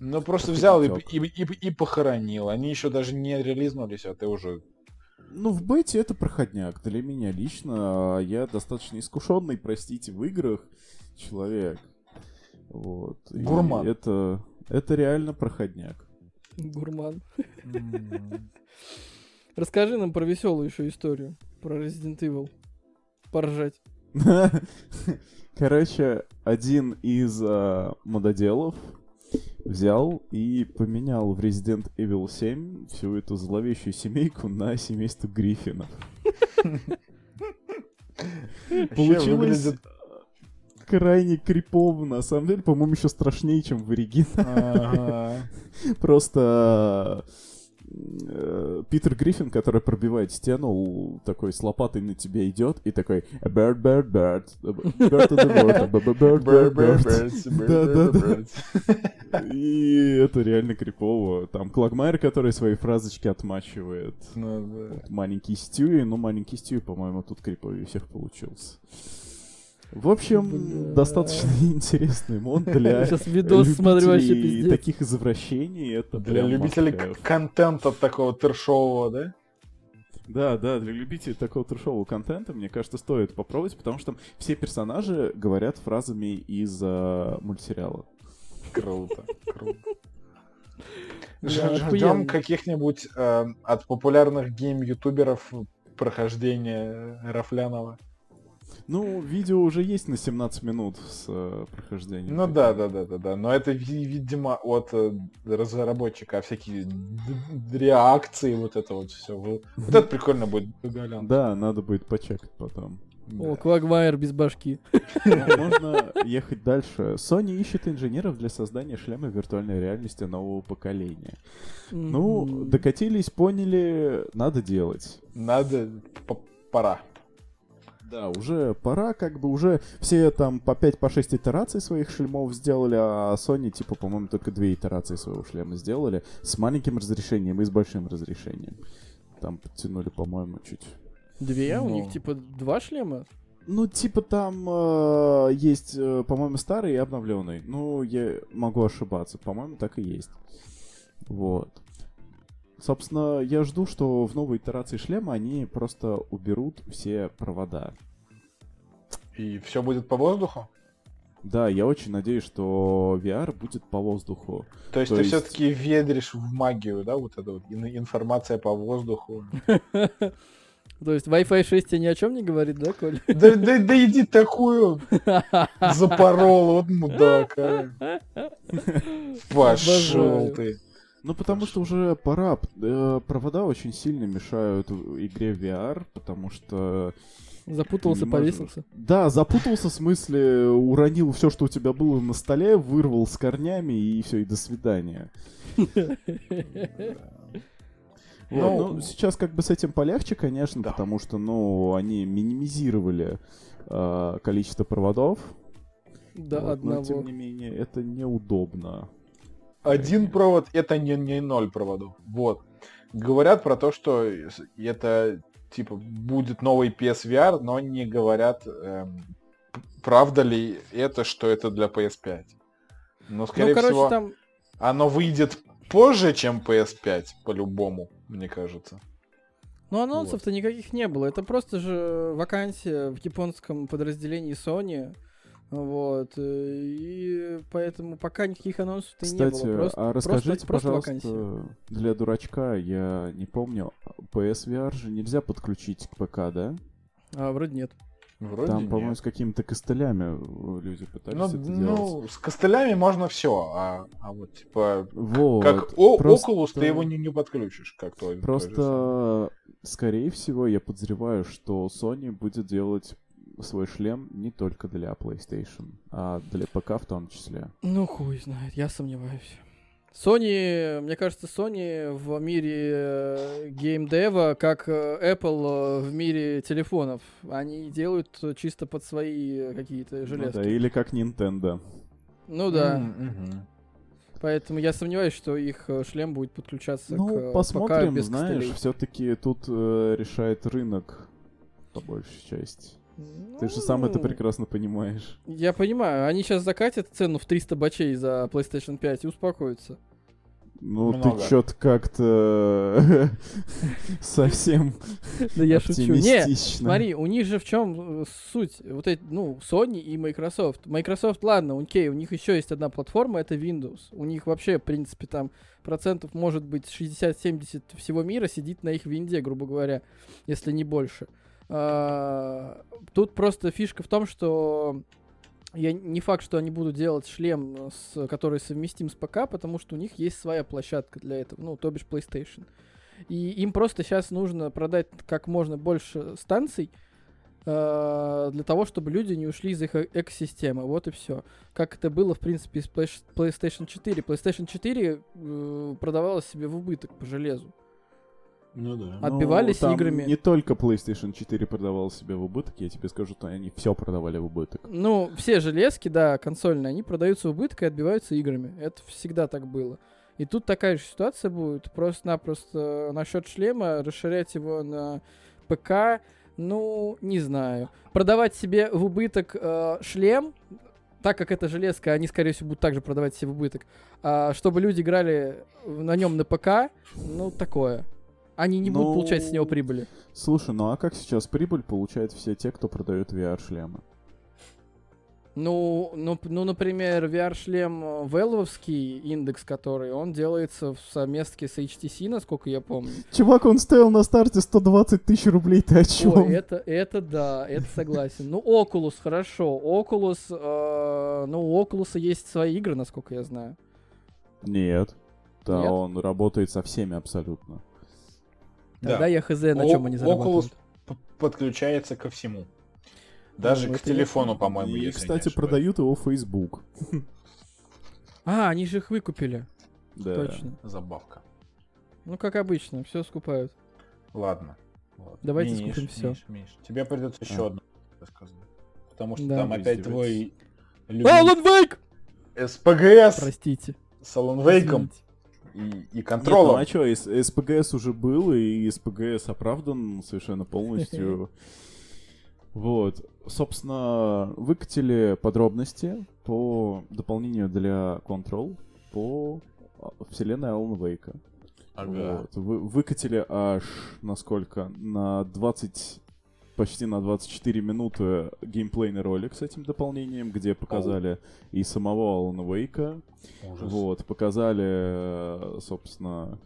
Ну, просто взял и, и, и, и похоронил. Они еще даже не релизнулись, а ты уже... Ну, в бете это проходняк. Для меня лично. Я достаточно искушенный, простите, в играх человек. Вот. Гурман. Это, это реально проходняк. Гурман. Mm-hmm. Расскажи нам про веселую еще историю. Про Resident Evil. Поржать. Короче, один из э, мододелов взял и поменял в Resident Evil семь всю эту зловещую семейку на семейство Гриффинов. Получилось... крайне крипово, на самом деле, по-моему, еще страшнее, чем в оригинале. Просто Питер Гриффин, который пробивает стену, такой с лопатой на тебя идет и такой bird, bird, bird, bird of the world, bird, bird, bird, да-да-да. И это реально крипово. Там Клагмайер, который свои фразочки отмачивает. Маленький Стюи, но маленький Стюи, по-моему, тут криповее всех получился. В общем, Бля... достаточно интересный мод для сейчас видос смотрю, вообще пиздец. Таких извращений. Это для любителей к- контента такого трэшового, да? Да, да, для любителей такого трэшового контента, мне кажется, стоит попробовать, потому что там все персонажи говорят фразами из uh, мультсериала. Круто, круто. Ждем каких-нибудь от популярных гейм-ютуберов прохождения Рафлянова. Ну, видео уже есть на семнадцать минут с э, прохождением. Ну да, да, да, да, да. Но это, видимо, от э, разработчика, а всякие д- д- реакции, вот это вот все. Вот это прикольно будет. Да, надо будет почекать потом. О, Квагмайер без башки. Можно ехать дальше. Sony ищет инженеров для создания шлема виртуальной реальности нового поколения. Ну, докатились, поняли, надо делать. Надо, пора. Да, уже пора, как бы уже все там по пять-шесть итераций своих шлемов сделали, а Sony, типа, по-моему, только две итерации своего шлема сделали с маленьким разрешением и с большим разрешением. Там подтянули, по-моему, чуть. Две? Но... У них, типа, два шлема? Ну, типа, там э, есть, э, по-моему, старый и обновленный. Ну, я могу ошибаться, по-моему, так и есть. Вот. Собственно, я жду, что в новой итерации шлема они просто уберут все провода. И все будет по воздуху? Да, я очень надеюсь, что ви ар будет по воздуху. То есть То ты есть... все-таки ведришь в магию, да, вот эта вот информация по воздуху? То есть Wi-Fi шесть тебе ни о чем не говорит, да, Коль? Да иди такую запорол, вот мудак. Пошел ты. Ну, потому что уже пора. Э, провода очень сильно мешают игре ви ар, потому что... Запутался, повесился. Да, запутался, в смысле, уронил все, что у тебя было на столе, вырвал с корнями, и все, и до свидания. Ну, сейчас как бы с этим полегче, конечно, потому что, ну, они минимизировали количество проводов. Да, одного. Но, тем не менее, это неудобно. Один провод — это не, не ноль проводов. Вот. Говорят про то, что это, типа, будет новый пи эс ви ар, но не говорят, эм, правда ли это, что это для пи эс пять. Но, скорее ну, короче, всего, там... оно выйдет позже, чем пи эс пять, по-любому, мне кажется. Ну, анонсов-то вот. Никаких не было. Это просто же вакансия в японском подразделении Sony... Вот, и поэтому пока никаких анонсов-то и не было. Кстати, а расскажите, просто, пожалуйста, вакансия. Для дурачка, я не помню, пи эс ви ар же нельзя подключить к ПК, да? А, вроде нет. Вроде Там, нет. по-моему, с какими-то костылями люди пытались ну, это ну, делать. Ну, с костылями можно все, а, а вот, типа, вот, как просто... Oculus, ты его не, не подключишь. Как-то, просто, скорее всего, я подозреваю, что Sony будет делать... свой шлем не только для PlayStation, а для ПК в том числе. Ну, хуй знает, я сомневаюсь. Sony, мне кажется, Sony в мире геймдева, как Apple в мире телефонов. Они делают чисто под свои какие-то железки. Ну да, или как Nintendo. Ну да. Mm-hmm. Поэтому я сомневаюсь, что их шлем будет подключаться ну, к ПК без костылей. Ну, посмотрим, знаешь, все-таки тут э, решает рынок по большей части. Ну, ты же сам это прекрасно понимаешь. Я понимаю. Они сейчас закатят цену в триста бачей за PlayStation пять и успокоятся. Ну, много. Ты чё-то как-то совсем да я шучу. Нет, смотри, у них же в чем суть? Вот эти, ну, Sony и Microsoft. Microsoft, ладно, окей, у них еще есть одна платформа, это Windows. У них вообще, в принципе, там процентов, может быть, шестьдесят-семьдесят всего мира сидит на их винде, грубо говоря, если не больше. А, тут просто фишка в том, что... Я не факт, что они будут делать шлем, с, который совместим с ПК, потому что у них есть своя площадка для этого, ну, то бишь PlayStation. И им просто сейчас нужно продать как можно больше станций э, для того, чтобы люди не ушли из их экосистемы. Вот и все. Как это было, в принципе, с PlayStation четыре. PlayStation четыре э, продавалась себе в убыток по железу. Ну да. Отбивались ну, играми. Не только PlayStation четыре продавал себе в убыток, я тебе скажу, что они все продавали в убыток. Ну, все железки, да, консольные, они продаются в убыток и отбиваются играми. Это всегда так было. И тут такая же ситуация будет. Просто-напросто насчет шлема, расширять его на ПК, ну, не знаю. Продавать себе в убыток э, шлем, так как это железка, они, скорее всего, будут также продавать себе в убыток. А, чтобы люди играли на нем на ПК, ну, такое. Они не ну... будут получать с него прибыли. Слушай, ну а как сейчас прибыль получают все те, кто продает ви ар-шлемы? Ну, ну, ну например, ви ар-шлем Valve'овский индекс, который, он делается в совместке с эйч ти си, насколько я помню. Чувак, он стоил на старте сто двадцать тысяч рублей, ты о чём? Ой, это, это да, это согласен. Ну, Oculus, хорошо. Oculus, э, ну, у Oculus есть свои игры, насколько я знаю. Нет. Да, Нет? он работает со всеми абсолютно. Тогда да. я хз, на О- чем они зарабатывают. Oculus п- подключается ко всему. Даже ну, к телефону, это... по-моему, и, если кстати, продают его Facebook. А, они же их выкупили. Да, точно. Забавка. Ну, как обычно, все скупают. Ладно. Ладно. Давайте Миш, скупим Миш, все. Миш, Миш. Тебе придется еще а. одно рассказать. Потому что да. там Вы опять твой... Alan Wake! эс пи джи эс! Простите. С Alan Wake'ом. И, и контролом. Нет, ну а что, эс пи джи эс уже был, и эс пи джи эс оправдан совершенно полностью. Вот. Собственно, выкатили подробности по дополнению для Control по вселенной Алана Вейка. Ага. Вот. Вы, выкатили аж, насколько, на двадцать, почти на двадцать четыре минуты геймплейный ролик с этим дополнением, где показали oh. и самого Алана Вейка. Ужас. Вот, показали, собственно,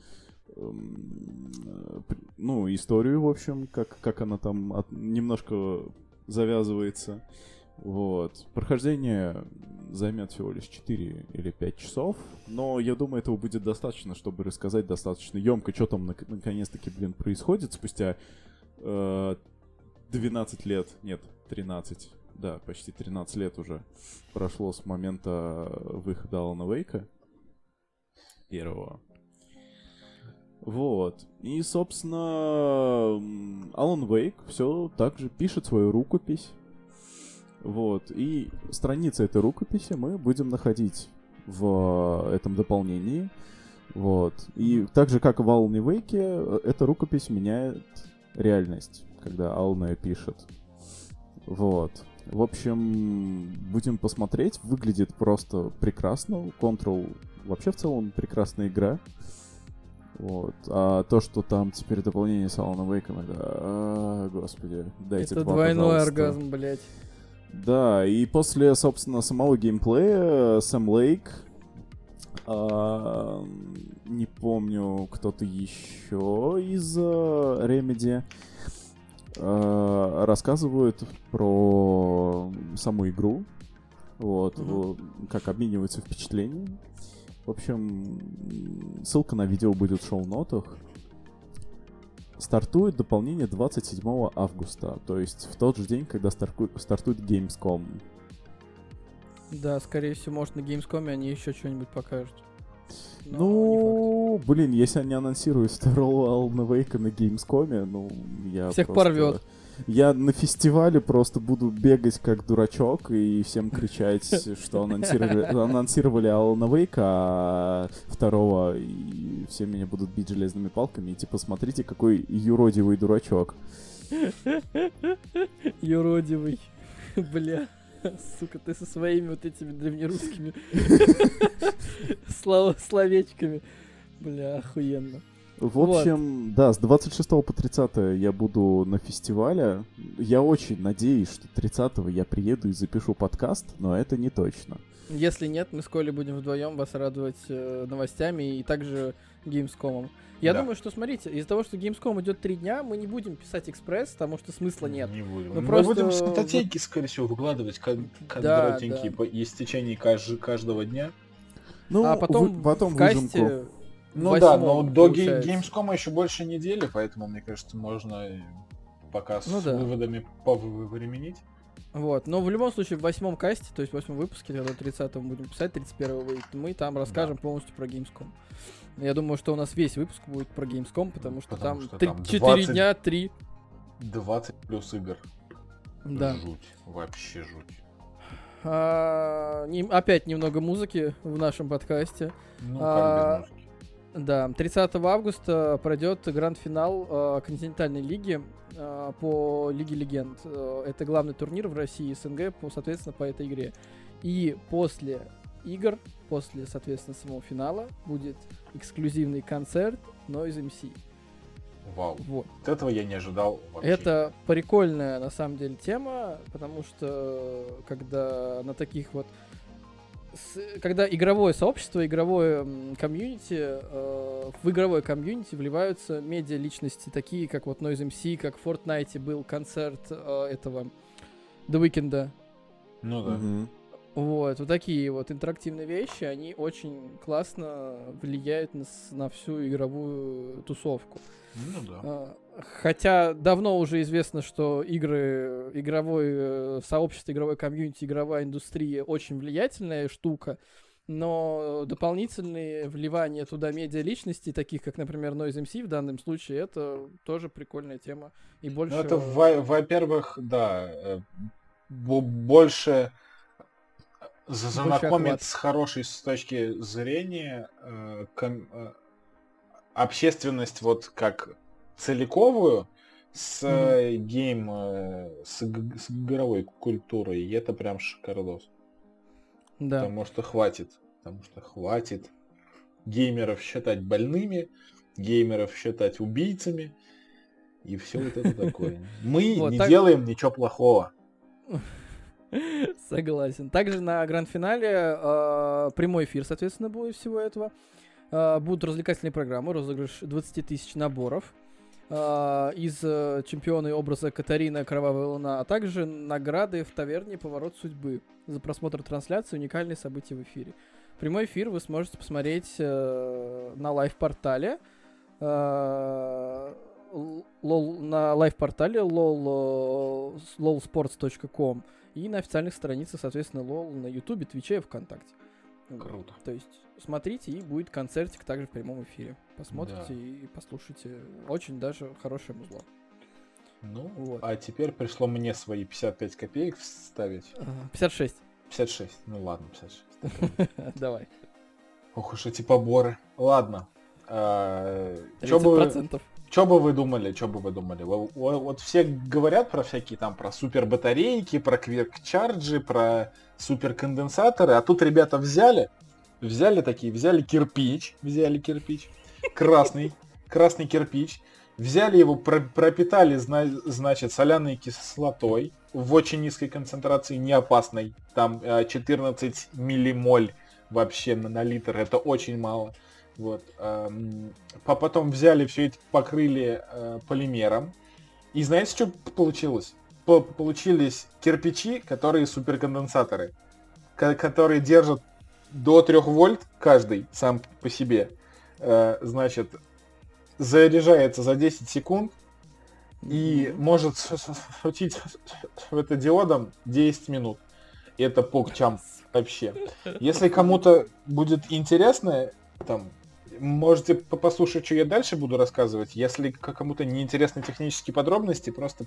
ну, историю, в общем, как, как она там от, немножко завязывается. Вот. Прохождение займет всего лишь четыре или пять часов, но я думаю, этого будет достаточно, чтобы рассказать достаточно ёмко, что там нак- наконец-таки, блин, происходит спустя э- двенадцать лет, нет, тринадцать, да, почти тринадцать лет уже прошло с момента выхода Алана Вейка первого. Вот. И, собственно, Алан Вейк все так же пишет свою рукопись. Вот. И страницы этой рукописи мы будем находить в этом дополнении. Вот. И так же, как в Алане Вейке, эта рукопись меняет реальность, когда Алан ее пишет. Вот. В общем, будем посмотреть. Выглядит просто прекрасно. Control вообще в целом прекрасная игра. Вот. А то, что там теперь дополнение с Аланом Вейком, это... А, господи, дайте это два, двойной пожалуйста. Оргазм, блядь. Да, и после, собственно, самого геймплея Сэм Лейк... А, не помню, кто-то еще из Remedy... Uh, рассказывают про саму игру, вот, mm-hmm. как обмениваются впечатлениями. В общем, ссылка на видео будет в шоу-нотах. Стартует дополнение двадцать седьмого августа, то есть в тот же день, когда старку... стартует Gamescom. Да, скорее всего, может, на Gamescom они еще что-нибудь покажут. Но ну, блин, если они анонсируют второго Алана Вейка на Gamescom, ну, я всех просто... порвет. я на фестивале просто буду бегать как дурачок и всем кричать, что анонсировали, анонсировали Алана Вейка, а второго, и все меня будут бить железными палками, и типа, смотрите, какой юродивый дурачок. Юродивый, бля. Сука, ты со своими вот этими древнерусскими словечками. Бля, охуенно. В общем, вот. Да, с двадцать шестого по тридцатое я буду на фестивале. Я очень надеюсь, что тридцатого я приеду и запишу подкаст, но это не точно. Если нет, мы с Колей будем вдвоем вас радовать э, новостями и также Gamescom. Я да. думаю, что, смотрите, из-за того, что Gamescom идет три дня, мы не будем писать экспресс, потому что смысла нет. Не будем. Мы, мы просто... будем статейки, скорее всего, выкладывать как, как да, дротенькие да. из течения каж- каждого дня. Ну, а потом, вы, потом в касте... Выжимку. Ну да, но до Gamescom еще больше недели, поэтому, мне кажется, можно пока с ну, да. выводами повременить. Вот, но в любом случае в восьмом касте, то есть в восьмом выпуске, когда тридцатого будем писать, тридцать первого выйдет, мы там расскажем да. полностью про Gamescom. Я думаю, что у нас весь выпуск будет про Gamescom, потому что, потому там, что три, там четыре дня, три... двадцать плюс игр. Да. Жуть, вообще жуть. А, не, опять немного музыки в нашем подкасте. Ну, а, как без музыки. Да, тридцатого августа пройдет гранд-финал э, континентальной лиги э, по Лиге Легенд. Это главный турнир в России и СНГ, по, соответственно, по этой игре. И после игр, после, соответственно, самого финала, будет эксклюзивный концерт Noize эм си. Вау, вот. От этого я не ожидал вообще. Это прикольная, на самом деле, тема, потому что, когда на таких вот... Когда игровое сообщество, игровое комьюнити, э, в игровое комьюнити вливаются медиа-личности, такие как вот Noize эм си, как в Fortnite был концерт э, этого The Weeknd'а. Ну да. Mm-hmm. Вот, вот такие вот интерактивные вещи, они очень классно влияют на, на всю игровую тусовку. Ну да. Э, хотя давно уже известно, что игры, игровое сообщество, игровой комьюнити, игровая индустрия очень влиятельная штука, но дополнительные вливания туда медиа-личностей, таких как, например, Noize эм си в данном случае, это тоже прикольная тема. И больше... Ну это, во-первых, да, больше... Знакомит с хорошей с точки зрения э, ком, э, общественность вот как целиковую с э, mm-hmm. гейм, э, с, с игровой культурой. И это прям шикардос. Да. Потому что хватит. Потому что хватит геймеров считать больными, геймеров считать убийцами и все вот это такое. Мы не делаем ничего плохого. Согласен. Также на гранд-финале э, прямой эфир, соответственно, будет всего этого. Э, будут развлекательные программы, розыгрыш двадцать тысяч наборов э, из э, чемпиона и образа Катарина Кровавая Луна, а также награды в таверне «Поворот судьбы» за просмотр трансляции, уникальные события в эфире. Прямой эфир вы сможете посмотреть э, на лайв-портале. Э, лол, на лайв-портале lol, лолспортс точка ком и на официальных страницах, соответственно, лол на Ютубе, Твиче и ВКонтакте. Круто. То есть смотрите, и будет концертик также в прямом эфире. Посмотрите да. и послушайте. Очень даже хорошее музло. Ну, вот. А теперь пришло мне свои пятьдесят пять копеек вставить. пятьдесят шесть пятьдесят шесть Ну ладно, пятьдесят шесть Давай. Ох уж эти поборы. Ладно. тридцать процентов Чё бы вы думали, чё бы вы думали? Вот все говорят про всякие там, про супербатарейки, про квирк-чарджи, про суперконденсаторы, а тут ребята взяли, взяли такие, взяли кирпич, взяли кирпич, красный, красный кирпич, взяли его, пропитали, значит, соляной кислотой в очень низкой концентрации, не опасной, там четырнадцать миллимоль вообще на литр, это очень мало. Вот. Потом взяли все это, покрыли полимером. И знаете, что получилось? Получились кирпичи, которые суперконденсаторы, которые держат до трех вольт каждый сам по себе. Значит, заряжается за десять секунд и может сутить фотодиодом десять минут. Это пок-чам вообще. Если кому-то будет интересно, там можете послушать, что я дальше буду рассказывать. Если кому-то неинтересны технические подробности, просто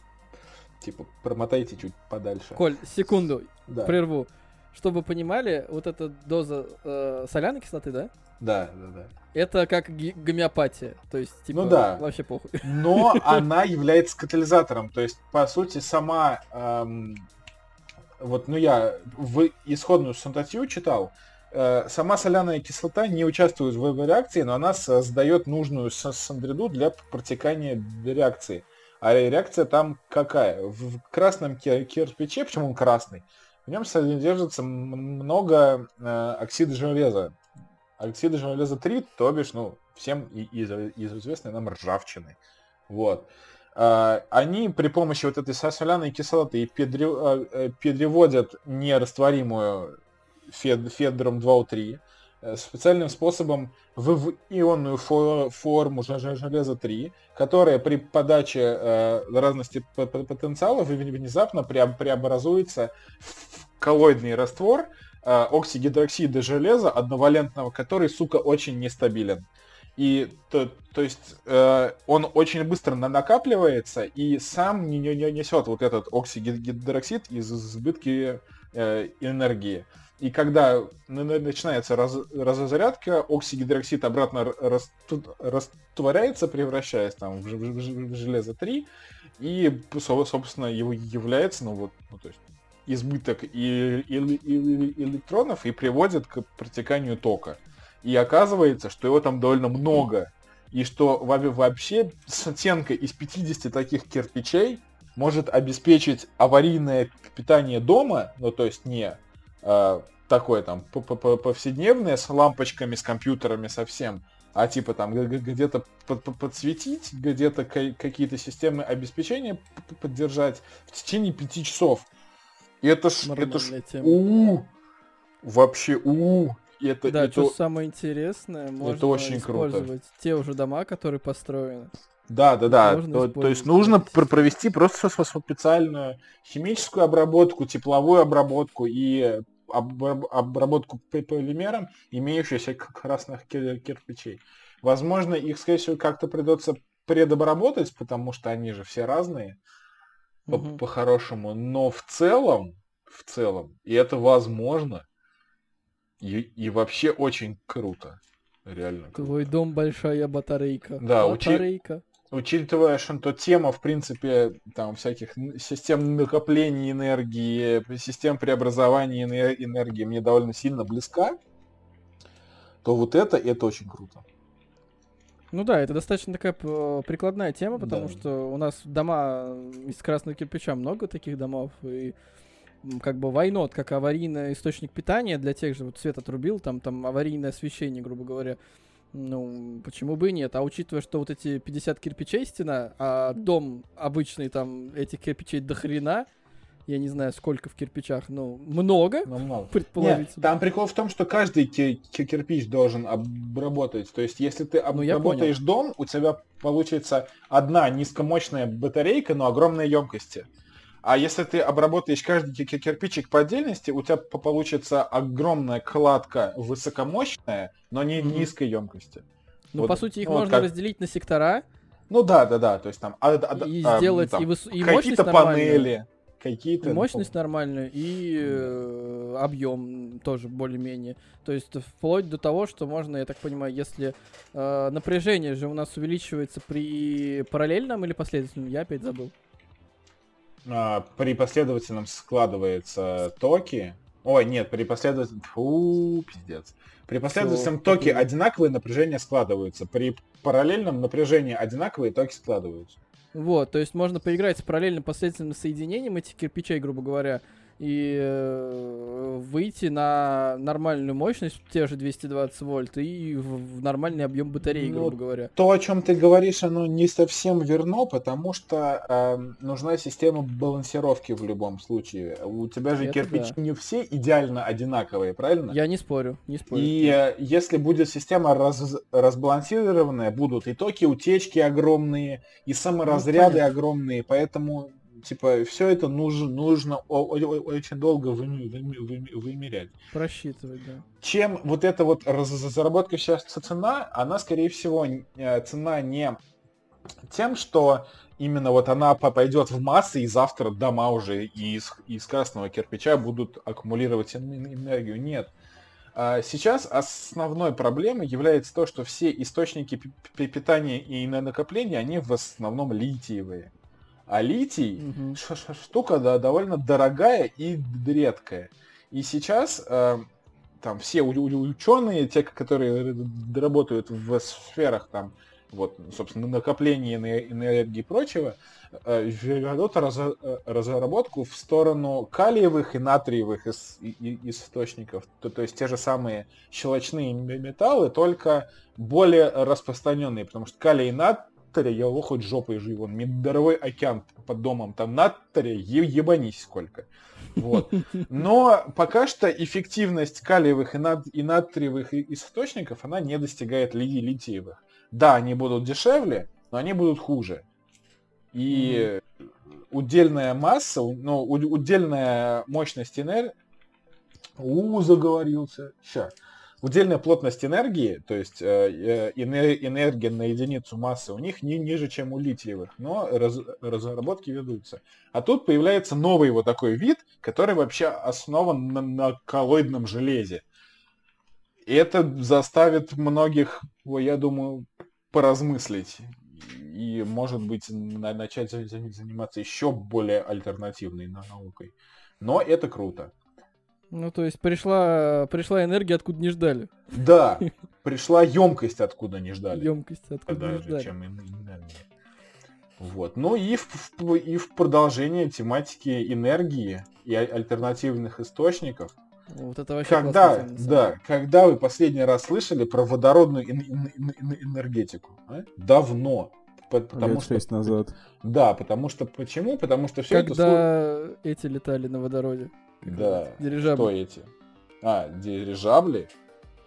типа, промотайте чуть подальше. Коль, секунду, да. прерву. Чтобы понимали, вот эта доза э, соляной кислоты, да? Да, да, да. Это как ги- гомеопатия, то есть, типа, ну, да. вообще похуй. Но она является катализатором, то есть, по сути, сама... Эм, вот, ну, я в исходную статью читал, э, сама соляная кислота не участвует в реакции, но она создает нужную сандреду для протекания реакции. А реакция там какая? В красном кирпиче, почему он красный, в нем содержится много э, оксида железа. Оксида железа три, то бишь, ну, всем из, из известной нам ржавчины. Вот. Э, они при помощи вот этой соляной кислоты пере, э, переводят нерастворимую фед, федером два О три э, специальным способом в, в ионную фор, форму железа три, которая при подаче э, разности потенциалов внезапно преобразуется в коллоидный раствор оксигидроксида железа одновалентного, который, сука, очень нестабилен. И то, то есть э, он очень быстро накапливается и сам не, не несет вот этот оксигидроксид из избытки э, энергии. И когда начинается раз, разозарядка, оксигидроксид обратно растворяется, превращаясь там в, в, в, в железо три, и, собственно, его является, ну вот, ну, то есть, избыток и, и, и электронов и приводит к протеканию тока. И оказывается, что его там довольно много. И что вообще стенка из пятидесяти таких кирпичей может обеспечить аварийное питание дома, ну то есть не э, такое там повседневное с лампочками, с компьютерами совсем, а типа там где-то подсветить, где-то какие-то системы обеспечения поддержать в течение пяти часов. Это ж, это ж, у вообще, у это, да, это... что самое интересное, можно это очень использовать круто. Те уже дома, которые построены. Да, да, да, то, то есть нужно провести просто специальную химическую обработку, тепловую обработку и обработку полимером имеющихся красных кирпичей. Возможно, их, скорее всего, как-то придется предобработать, потому что они же все разные. По- угу. По-хорошему, но в целом, в целом, и это возможно, и, и вообще очень круто, реально. Твой круто. Дом большая батарейка. Да, батарейка. Учи... учитывая, что тема, в принципе, там всяких систем накопления энергии, систем преобразования энергии мне довольно сильно близка, то вот это, это очень круто. Ну да, это достаточно такая прикладная тема, потому да. что у нас дома из красного кирпича, много таких домов, и как бы why not, как аварийный источник питания для тех же, вот свет отрубил, там, там аварийное освещение, грубо говоря, ну почему бы и нет, а учитывая, что вот эти пятьдесят кирпичей стена, а дом обычный, там этих кирпичей до хрена, я не знаю, сколько в кирпичах, но много, но много. Предположительно. Нет, там прикол в том, что каждый кирпич должен обработать. То есть, если ты обработаешь ну, дом, у тебя получится одна низкомощная батарейка, но огромной емкости. А если ты обработаешь каждый кирпичик по отдельности, у тебя получится огромная кладка высокомощная, но не mm-hmm. низкой емкости. Ну, вот, по сути, их вот можно как... разделить на сектора. Ну да, да, да. То есть там, а, а, и а, сделать там, и выс... и какие-то панели. Какие-то, мощность ну, нормальную и э, объем тоже более-менее. То есть вплоть до того, что можно, я так понимаю, если э, напряжение же у нас увеличивается при параллельном или последовательном, я опять забыл. А, при последовательном складываются токи. Ой, нет, при последовательном... Фу, пиздец. При последовательном Всё, токе одинаковые напряжения складываются. При параллельном напряжении одинаковые токи складываются. Вот, то есть можно поиграть с параллельным последовательным соединением этих кирпичей, грубо говоря, и э, выйти на нормальную мощность, те же двести двадцать вольт, и в, в нормальный объем батареи, ну, грубо говоря. То, о чем ты говоришь, оно не совсем верно, потому что э, нужна система балансировки в любом случае. У тебя же это кирпичи да. не все идеально одинаковые, правильно? Я не спорю, не спорю. И э, если будет система раз, разбалансированная, будут и токи, утечки огромные, и саморазряды ну, огромные, поэтому... Типа, все это нужно, нужно очень долго вымерять. Просчитывать, да. Чем вот эта вот разработка сейчас цена, она, скорее всего, цена не тем, что именно вот она пойдет в массы, и завтра дома уже из, из красного кирпича будут аккумулировать энергию. Нет. Сейчас основной проблемой является то, что все источники питания и накопления, они в основном литиевые. А литий угу. ш- ш- штука да, довольно дорогая и редкая. И сейчас э, там все у- у- ученые, те, которые работают в сферах там, вот, собственно, накопления энергии и прочего, э, ведут раз- разработку в сторону калиевых и натриевых ис- и- источников. То-, то есть те же самые щелочные металлы, только более распространенные, потому что калий и натрий, я его хоть жопой жив, он мировой океан под домом, там натрия, ебанись сколько. Вот. Но пока что эффективность калиевых и, нат- и натриевых источников, она не достигает ли- литиевых. Да, они будут дешевле, но они будут хуже. И mm. удельная масса, ну, у- удельная мощность энергии... У, заговорился. Сейчас. Удельная плотность энергии, то есть э, энер- энергия на единицу массы у них не ниже, чем у литиевых, но раз- разработки ведутся. А тут появляется новый вот такой вид, который вообще основан на, на коллоидном железе. И это заставит многих, я думаю, поразмыслить и, может быть, на- начать заниматься еще более альтернативной наукой. Но это круто. Ну, то есть пришла, пришла энергия, откуда не ждали. Да, пришла емкость, откуда не ждали. Емкость, откуда Даже не ждали. Чем энергия. Вот. Ну и в, в, и в продолжение тематики энергии и альтернативных источников. Вот это вообще когда, классно, да, когда вы последний раз слышали про водородную энергетику? А? Давно. Потому лет что, шесть назад. Да, потому что почему? Потому что все когда это... Когда эти летали на водороде. Да, дирижабли. Что эти? А, дирижабли?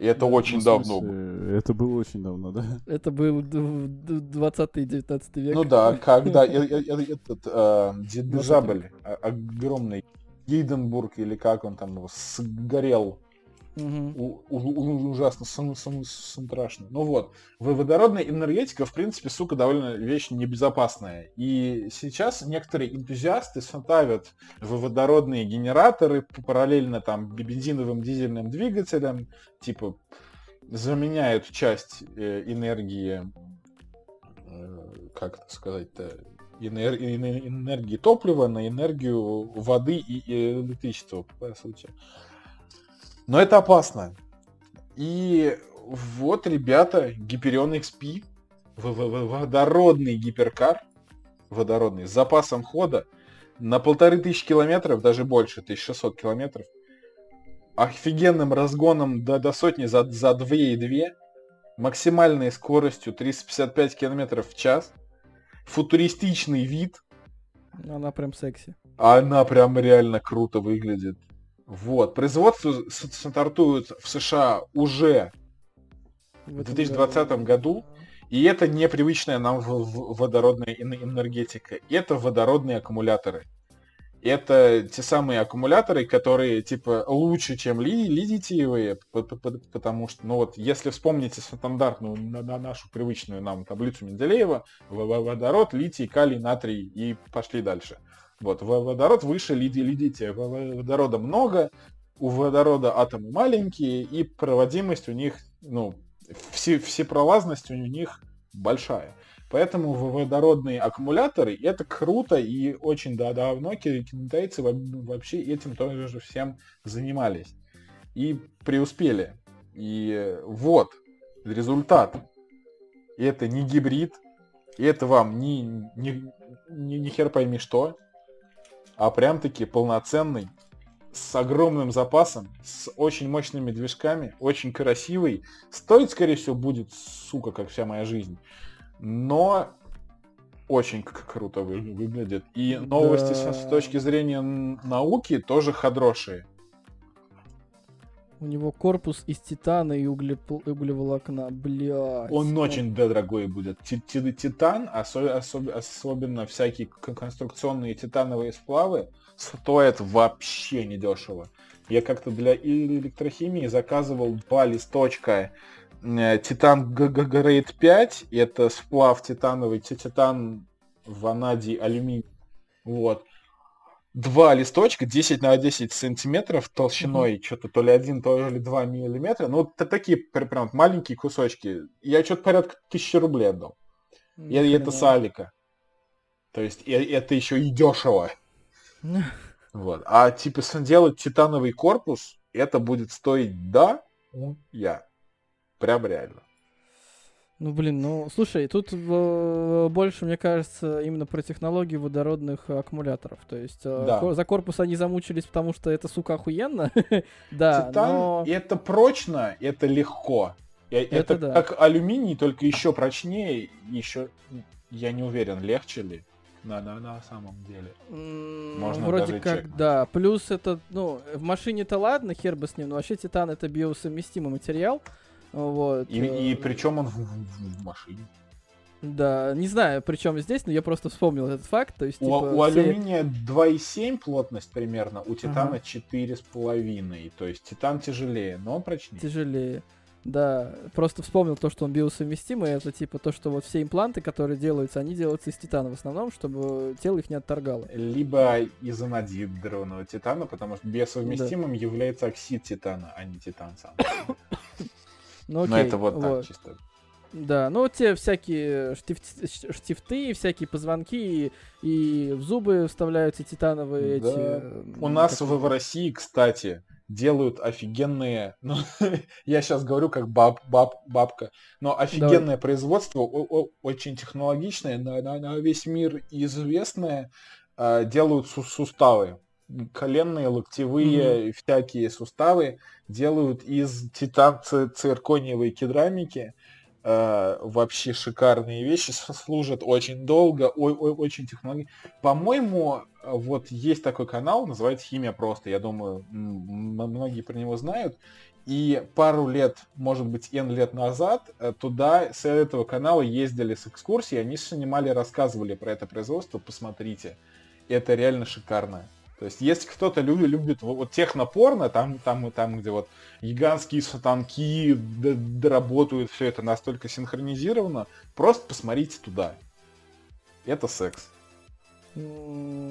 И это да, очень ну, давно было. Это было очень давно, да? Это был двадцатый-девятнадцатый век. Ну да, когда этот дирижабль огромный, Гейденбург, или как он там, сгорел. Ужасно, страшно. Ну вот, водородная энергетика, в принципе, сука, довольно вещь небезопасная. И сейчас некоторые энтузиасты ставят водородные генераторы параллельно там бензиновым дизельным двигателям, типа заменяют часть энергии, как это сказать-то, энергии топлива на энергию воды и электричества, по сути. Но это опасно. И вот, ребята, Hyperion икс пи, водородный гиперкар, водородный, с запасом хода на полторы тысячи километров, даже больше, тысяча шестьсот километров, офигенным разгоном до, до сотни за, за две целых две десятых, максимальной скоростью триста пятьдесят пять километров в час, футуристичный вид. Она прям секси. Она прям реально круто выглядит. Вот. Производство стартует в США уже в две тысячи двадцатом году. году, и это непривычная нам водородная энергетика. Это водородные аккумуляторы. Это те самые аккумуляторы, которые типа лучше, чем литиевые, потому что, ну вот, если вспомните стандартную нашу привычную нам таблицу Менделеева, водород, литий, калий, натрий и пошли дальше. Вот, водород выше лития, водорода много, у водорода атомы маленькие, и проводимость у них, ну, все, всепролазность у них большая. Поэтому водородные аккумуляторы, это круто, и очень давно китайцы вообще этим тоже всем занимались. И преуспели. И вот результат. Это не гибрид, это вам не, не, не, не хер пойми что, а прям-таки полноценный, с огромным запасом, с очень мощными движками, очень красивый. Стоить, скорее всего, будет, сука, как вся моя жизнь. Но очень круто выглядит. И новости да. с точки зрения науки тоже хорошие. У него корпус из титана и углепол... углеволокна, блядь. Он очень дорогой будет. Титан, осо... Особ... особенно всякие конструкционные титановые сплавы, стоят вообще недешево. Я как-то для электрохимии заказывал два листочка Титан Грейд пять, это сплав титановый, титан, ванадий, алюминий. Вот. Два листочка, десять на десять сантиметров толщиной, mm-hmm. что-то то ли один, то ли два миллиметра. Ну, вот такие прям маленькие кусочки. Я что-то порядка тысячи рублей отдал. Mm-hmm. И, и это с Алика. То есть и, это еще и дешево. Mm-hmm. Вот. А типа делать титановый корпус, это будет стоить, да, mm-hmm. я. Прям реально. Ну, блин, ну, слушай, тут э, больше, мне кажется, именно про технологии водородных аккумуляторов. То есть э, да. кор- за корпус они замучились, потому что это, сука, охуенно. Да, титан, но... это прочно, это легко. Это, это да. как алюминий, только еще прочнее, еще, я не уверен, легче ли. На, на, на самом деле. Можно вроде даже как, чекнуть. Да. Плюс это, ну, в машине-то ладно, хер бы с ним, но вообще титан — это биосовместимый материал. Вот. И, и причем он в, в, в машине. Да, не знаю, причем здесь, но я просто вспомнил этот факт. То есть, у, типа, у все... алюминия два и семь плотность примерно, у титана ага. четыре с половиной. То есть титан тяжелее, но он прочнее. Тяжелее, да. Просто вспомнил то, что он биосовместимый. Это типа то, что вот все импланты, которые делаются, они делаются из титана в основном, чтобы тело их не отторгало. Либо из анодированного титана, потому что биосовместимым да. является оксид титана, а не титан сам. Ну, окей, но это вот так вот. Чисто. Да, ну те всякие штиф... штифты, всякие позвонки, и в зубы вставляются титановые да. эти... У нас в, в России, кстати, делают офигенные... Ну, я сейчас говорю как баб, баб, бабка, но офигенное Давай. производство, о- о- очень технологичное, на, на, на весь мир известное, э, делают су- суставы. Коленные, локтевые, mm-hmm. всякие суставы делают из титан-циркониевой керамики. Э, вообще шикарные вещи, служат очень долго, ой, ой, очень технологично. По-моему, вот есть такой канал, называется «Химия просто». Я думаю, м- м- многие про него знают. И пару лет, может быть, N лет назад туда с этого канала ездили с экскурсией, они снимали, рассказывали про это производство. Посмотрите, это реально шикарно. То есть, если кто-то любит, любит вот технопорно, там, там, там, где вот гигантские станки доработают, все это настолько синхронизировано, просто посмотрите туда. Это секс.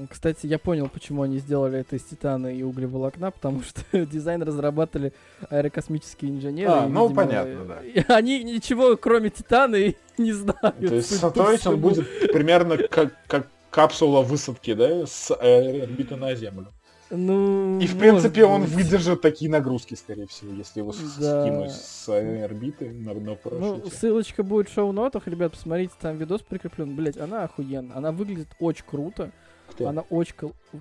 Кстати, я понял, почему они сделали это из титана и углеволокна, потому что дизайн разрабатывали аэрокосмические инженеры. А, и, ну, видимо, понятно, да. Они ничего, кроме титана, не знают. То есть, строить он будет примерно как... как капсула высадки, да, с орбиты на Землю. Ну, и, в принципе, он быть. выдержит такие нагрузки, скорее всего, если его да. скинуть с орбиты на, на парашюте. Ну, ссылочка будет в шоу-нотах, ребят, посмотрите, там видос прикреплен. Блять, она охуенная, она выглядит очень круто. Кто? Она очень...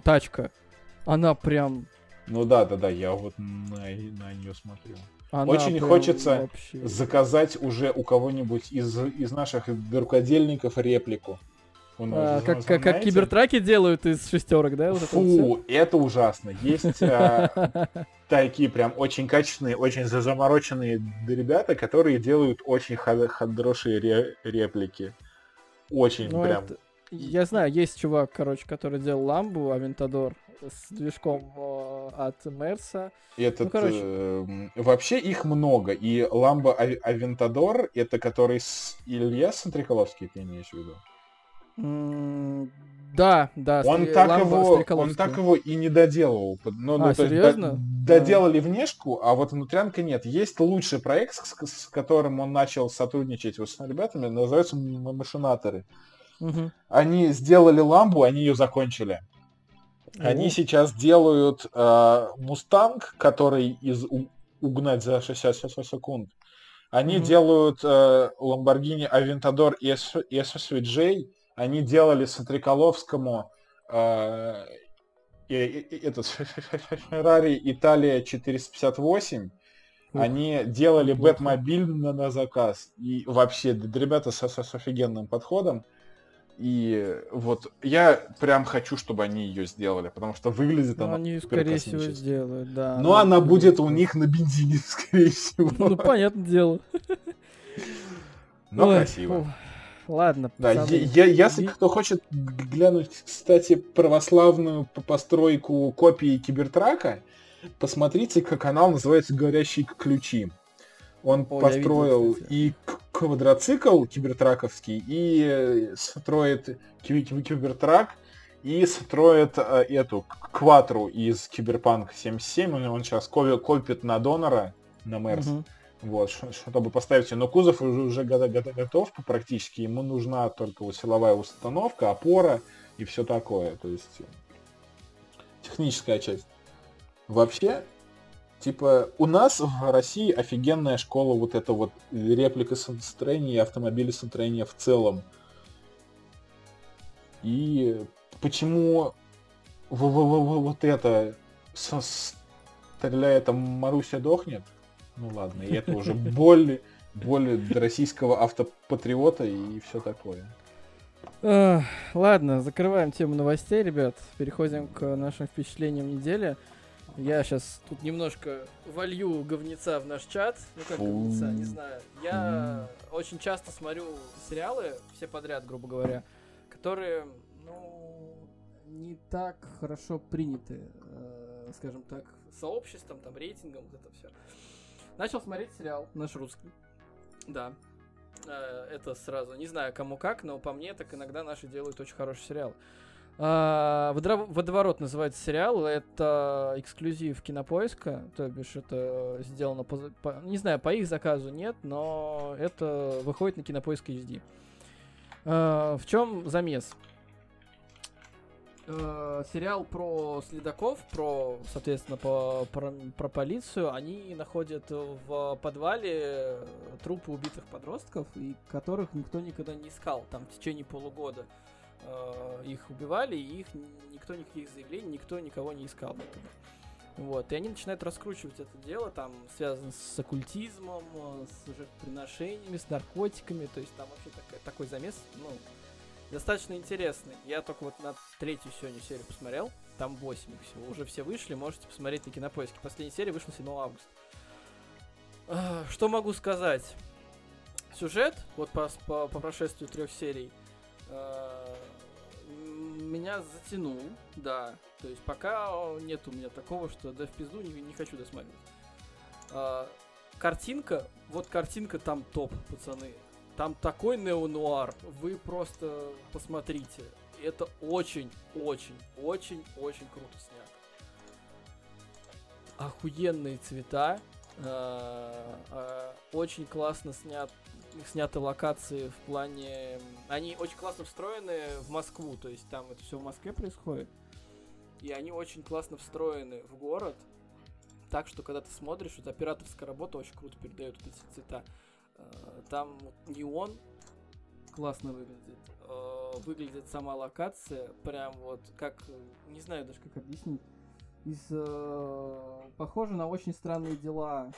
Тачка. Она прям... Ну да, да, да, я вот на, на нее смотрел. Она очень хочется вообще... заказать уже у кого-нибудь из, из наших рукодельников реплику. А, как, как, как кибертраки делают из шестерок, да? Вот Фу, это, это ужасно. Есть такие прям очень качественные, очень замороченные ребята, которые делают очень хорошие реплики. Очень прям. Я знаю, есть чувак, короче, который делал ламбу, Авентадор, с движком от Мерса. Этот, ну, э, вообще их много. И ламба Авентадор, это который с Илья Сантриколовский, ты имеешь в виду? Mm, да, да. Он, так его, он так его и не доделывал. Ну, а, ну, серьезно? То есть, да, доделали внешку, а вот внутрянка нет. Есть лучший проект, с, с которым он начал сотрудничать вот с ребятами, называются машинаторы. Uh-huh. Они сделали ламбу, они ее закончили. Uh-huh. Они сейчас делают э, мустанг, который из у, угнать за шестьдесят секунд. Они uh-huh. делают э, Lamborghini Aventador и эс ви джей. Они делали Сантриколовскому э, этот Феррари Италия четыреста пятьдесят восемь. Ух. Они делали Бэтмобиль на, на заказ. И вообще, ребята с, с офигенным подходом. И вот я прям хочу, чтобы они ее сделали, потому что выглядит ну, она они, скорее всего, сделают, да. Но она, она будет у них на бензине, скорее всего. Ну, понятное дело. Но красиво. Ладно. Да, я, я, если кто хочет глянуть, кстати, православную постройку копии Кибертрака, посмотрите, как канал называется «Горящие ключи». Он О, построил видел, и квадроцикл кибертраковский, и строит кибертрак, и строит эту кватру из Cyberpunk семьдесят семь. Он сейчас копит на донора, на Мерс. Угу. Вот, чтобы поставить ее, но кузов уже готов практически, ему нужна только силовая установка, опора и все такое, то есть техническая часть. Вообще, типа, у нас в России офигенная школа вот это вот реплика сцены и автомобили сцены в целом. И почему вот это стреляет, там Маруся дохнет? Ну ладно, и это уже боль, боль российского автопатриота и все такое. Ладно, закрываем тему новостей, ребят. Переходим к нашим впечатлениям недели. Я сейчас тут немножко волью говнеца в наш чат. Ну как говнеца, не знаю. Я очень часто смотрю сериалы, все подряд, грубо говоря, которые, ну, не так хорошо приняты, скажем так, сообществом, там, рейтингом, вот это все. Начал смотреть сериал наш русский. Да. Это сразу. Не знаю, кому как, но по мне так иногда наши делают очень хороший сериал. «Водоворот» называется сериал. Это эксклюзив Кинопоиска. То бишь это сделано по, по, не знаю, по их заказу нет, но это выходит на Кинопоиск эйч ди. В чем замес? Сериал про следаков, про, соответственно, по, про, про полицию. Они находят в подвале трупы убитых подростков, и которых никто никогда не искал. Там в течение полугода э, их убивали, и их никто никаких заявлений, никто никого не искал. Вот. И они начинают раскручивать это дело, там связано с оккультизмом, с жертвоприношениями, с наркотиками. То есть там вообще такая, такой замес, ну... достаточно интересный. Я только вот на третью сегодня серию посмотрел. Там восемь их всего. Уже все вышли, можете посмотреть на Кинопоиске. Последняя серия вышла седьмого августа. Что могу сказать? Сюжет, вот по, по, по прошествию трех серий, э, меня затянул, да. То есть пока нет у меня такого, что да в пизду, не, не хочу досматривать. Э, картинка, вот картинка там топ, пацаны. Там такой неонуар, вы просто посмотрите. Это очень-очень-очень-очень круто снято. Охуенные цвета. Очень классно снят, сняты локации в плане... Они очень классно встроены в Москву, то есть там это все в Москве происходит. И они очень классно встроены в город. Так что, когда ты смотришь, вот операторская работа очень круто передает вот эти цвета. Там неон классно выглядит. Выглядит сама локация прям вот как... Не знаю даже, как объяснить. Из, э, похоже на «Очень странные дела»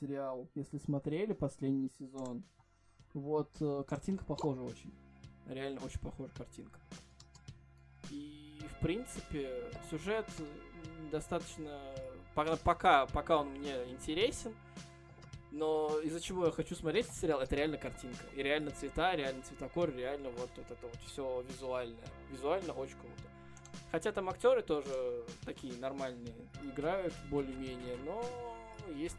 сериал. Если смотрели последний сезон, вот э, картинка похожа очень. Реально очень похожа картинка. И, в принципе, сюжет достаточно... Пока, пока он мне интересен. Но из-за чего я хочу смотреть этот сериал, это реально картинка. И реально цвета, реально цветокор, реально вот, вот это вот все визуальное. Визуально очень круто. Хотя там актеры тоже такие нормальные, играют более-менее, но есть,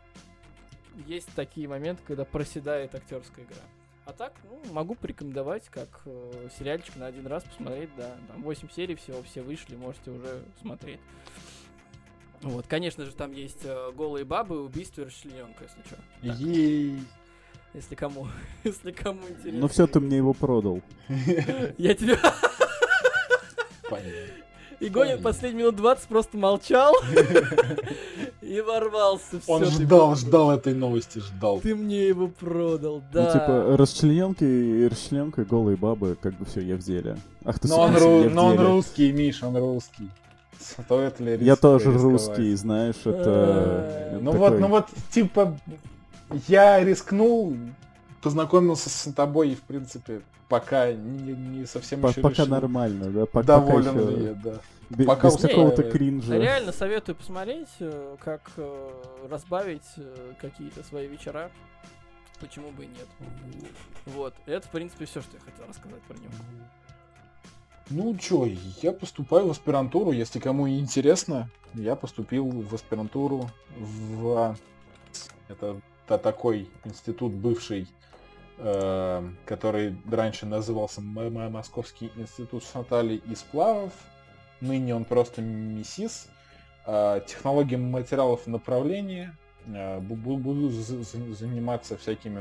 есть такие моменты, когда проседает актерская игра. А так, ну, могу порекомендовать, как э, сериальчик на один раз посмотреть, да. Там восемь серий всего, все вышли, можете уже смотреть. Вот, конечно же, там есть э, голые бабы, убийство и расчленёнка, если что. Ей. Если кому, если кому интересно. Ну все, ты мне его продал. Я тебя... Игонин последние минут двадцать просто молчал и ворвался. Он ждал, ждал этой новости, ждал. Ты мне его продал, да. Ну типа расчленёнки и расчленёнка, и голые бабы, как бы все, я в деле. Ах ты сука, но он русский, Миш, он русский. Стоит ли рисковать? Я тоже русский, знаешь, это... Ну вот, ну вот, типа, я рискнул, познакомился с тобой, в принципе, пока не совсем еще решил. Пока нормально, да? Доволен ли я, да. Без какого-то кринжа. Реально советую посмотреть, как разбавить какие-то свои вечера. Почему бы и нет. Вот, это, в принципе, все, что я хотел рассказать про него. Ну чё, я поступаю в аспирантуру, если кому интересно, я поступил в аспирантуру в... Это это такой институт бывший, э, который раньше назывался Московский институт шанталей и сплавов. Ныне он просто МИСИС. Э, технологии материалов направления. Э, буду заниматься всякими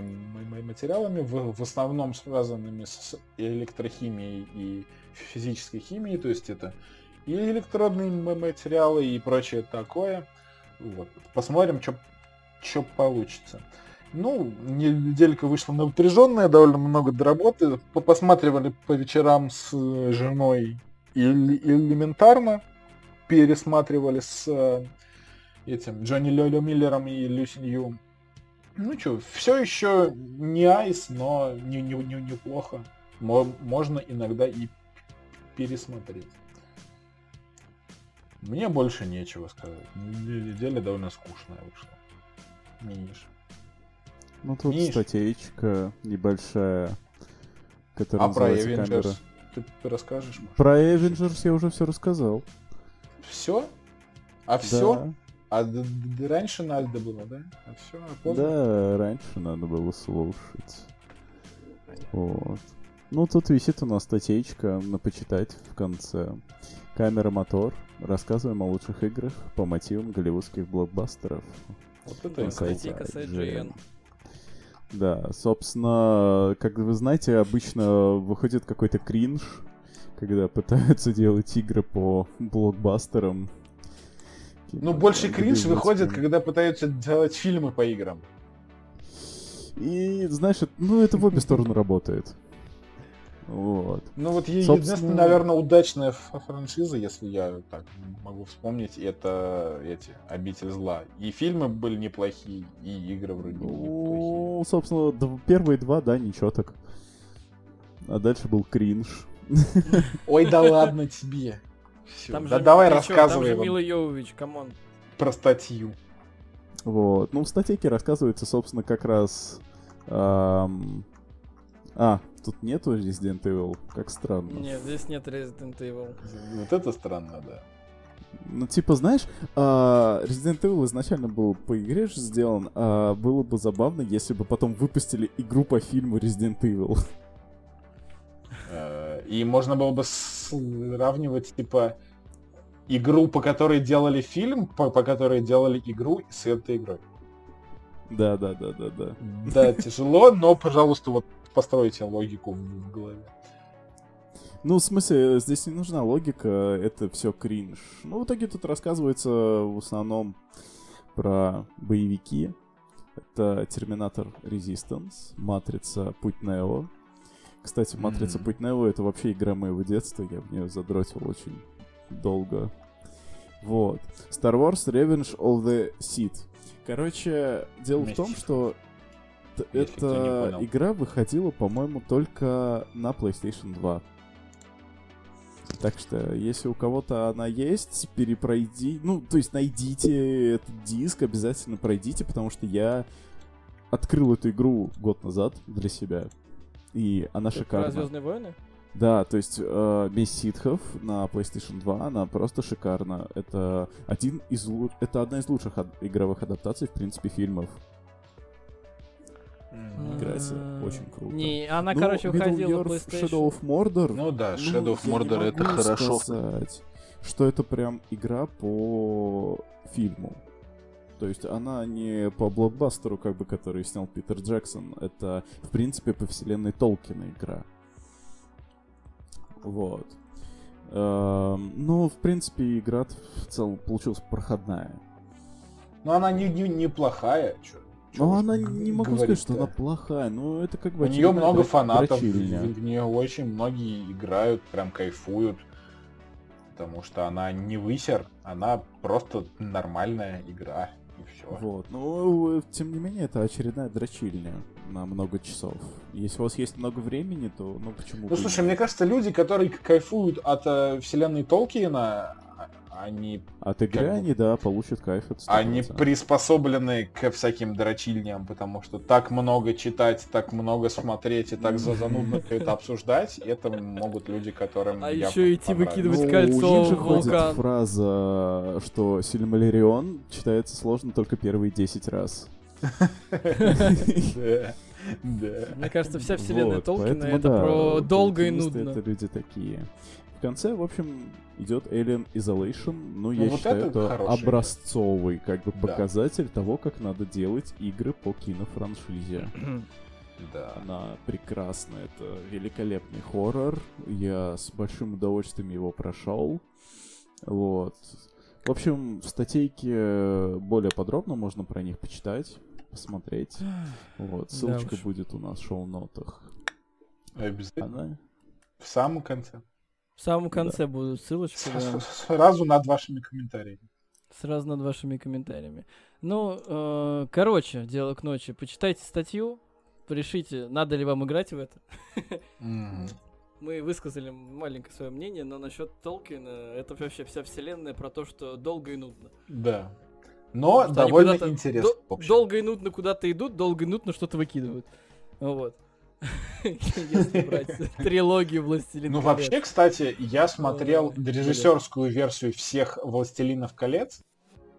материалами, в, в основном связанными с электрохимией и физической химией. То есть это и электродные материалы, и прочее такое. Вот. Посмотрим, что получится. Ну, неделька вышла напряженная, довольно много работы. Посматривали по вечерам с женой элементарно. Пересматривали с этим Джонни Лёлё Миллером и Люси Нью. Ну что, все еще не айс, но не, не, не, неплохо. Можно иногда и пересмотреть. Мне больше нечего сказать. Неделя довольно скучная вышла. Миш. Ну тут Миш. Статейка небольшая, которая а называется про камера. Ты расскажешь, может? Про Avengers я уже все рассказал. Все? А все? Да. А д- д- раньше надо было, да? А все? А поздно? Да, раньше надо было слушать. Понятно. Вот. Ну тут висит у нас статейка на почитать в конце. Камера Мотор. Рассказываем о лучших играх по мотивам голливудских блокбастеров. Вот это статейка с ай джи эн. Да, собственно, как вы знаете, обычно выходит какой-то кринж, когда пытаются делать игры по блокбастерам. Ну, больше кринж выходит, когда пытаются делать фильмы по играм. И, знаешь, ну это в обе стороны работает. Вот. Ну вот е- Собственно... единственная, наверное, удачная франшиза, если я так могу вспомнить, это эти «Обитель зла». И фильмы были неплохие, и игры вроде ну, неплохие. Ну, собственно, д- первые два, да, ничего так. А дальше был кринж. Ой, да ладно тебе. Да давай рассказывай. Там же Мила Йовович, камон. Про статью. Вот. Ну, в статейке рассказывается, собственно, как раз... А, тут нету Resident Evil? Как странно. Нет, здесь нет Resident Evil. Вот это странно, да. Ну, типа, знаешь, Resident Evil изначально был по игре же сделан, а было бы забавно, если бы потом выпустили игру по фильму Resident Evil. И можно было бы сравнивать, типа, игру, по которой делали фильм, по, по которой делали игру, с этой игрой. Да-да-да-да-да. Да, тяжело, но, пожалуйста, вот постройте логику в голове. Ну, в смысле, здесь не нужна логика, это все кринж. Ну, в итоге тут рассказывается в основном про боевики. Это Терминатор Резистанс, Матрица Путь Нео. Кстати, Матрица mm-hmm. Путь Нео — это вообще игра моего детства, я в нее задротил очень долго. Вот. Star Wars Revenge of the Sith. Короче, дело Вместе. в том, что Если эта игра выходила, по-моему, только на PlayStation два. Так что, если у кого-то она есть, перепройди... Ну, то есть, найдите этот диск, обязательно пройдите, потому что я открыл эту игру год назад для себя. И она Это шикарна. Про «Звездные войны»? Да, то есть, э, «Месть ситхов» на PlayStation два, она просто шикарна. Это, один из, это одна из лучших игровых адаптаций, в принципе, фильмов. Играется mm-hmm. очень круто. Не, она, ну, короче, уходила в PlayStation. Shadow of Mordor. Ну да, Shadow ну, of Mordor это хорошо. Сказать, что это прям игра по фильму. То есть она не по блокбастеру, как бы, который снял Питер Джексон. Это, в принципе, по вселенной Толкина игра. Вот. Ну, в принципе, игра в целом получилась проходная. Но она не, не, не плохая, чё. Ну, она, не могу говорить, сказать, что да. она плохая, но это как бы... У нее много тр... фанатов, трачильня. В нее очень многие играют, прям кайфуют, потому что она не высер, она просто нормальная игра, и все. Вот, но тем не менее, это очередная дрочильня на много часов. Если у вас есть много времени, то ну почему бы... Ну, слушай, мне кажется, люди, которые кайфуют от э, вселенной Толкина... Они, От игры как... они, да, получат кайф от стороны. Они приспособлены ко всяким дрочильням, потому что так много читать, так много смотреть и так занудно это обсуждать, это могут люди, которым А еще идти выкидывать кольцо в вулкан. У них же ходит фраза, что Сильмарион читается сложно только первые десять раз. Мне кажется, вся вселенная Толкина — это про долго и нудно. Это люди такие. В конце, в общем, идет Alien Isolation. Ну, я считаю, это образцовый как бы показатель того, как надо делать игры по кинофраншизе. Да. Она прекрасна, это великолепный хоррор. Я с большим удовольствием его прошел. Вот. В общем, в статейке более подробно можно про них почитать, посмотреть. Вот. Ссылочка да будет у нас в шоу-нотах. Обязательно. Она... В самом конце. В самом конце да. будут ссылочки. Да. Сразу над вашими комментариями. Сразу над вашими комментариями. Ну, э, короче, дело к ночи. Почитайте статью. Решите, надо ли вам играть в это. Mm-hmm. Мы высказали маленькое свое мнение, но насчет Толкина это вообще вся вселенная про то, что долго и нудно. Да. Но довольно интересно. До- долго и нудно куда-то идут, долго и нудно что-то выкидывают. Вот. Если брать трилогию «Властелин колец». Ну вообще, кстати, я смотрел режиссерскую версию всех «Властелинов колец».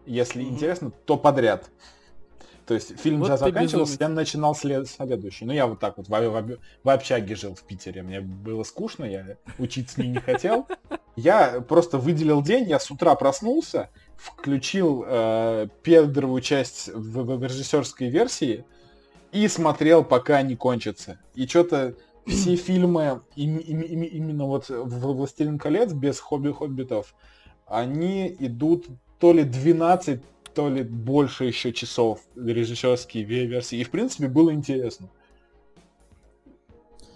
Если интересно, то подряд. То есть фильм вот заканчивался, я начинал след... следующий. Ну, я вот так вот в, в, в общаге жил в Питере. Мне было скучно, я учиться не хотел. Я просто выделил день, я с утра проснулся, включил э, первую часть в, в, в режиссерской версии и смотрел, пока не кончится. И что-то все фильмы, им, им, им, именно вот в «Властелин колец», без хобби-хоббитов, они идут то ли двенадцать, то ли больше еще часов режиссерские версии. И, в принципе, было интересно.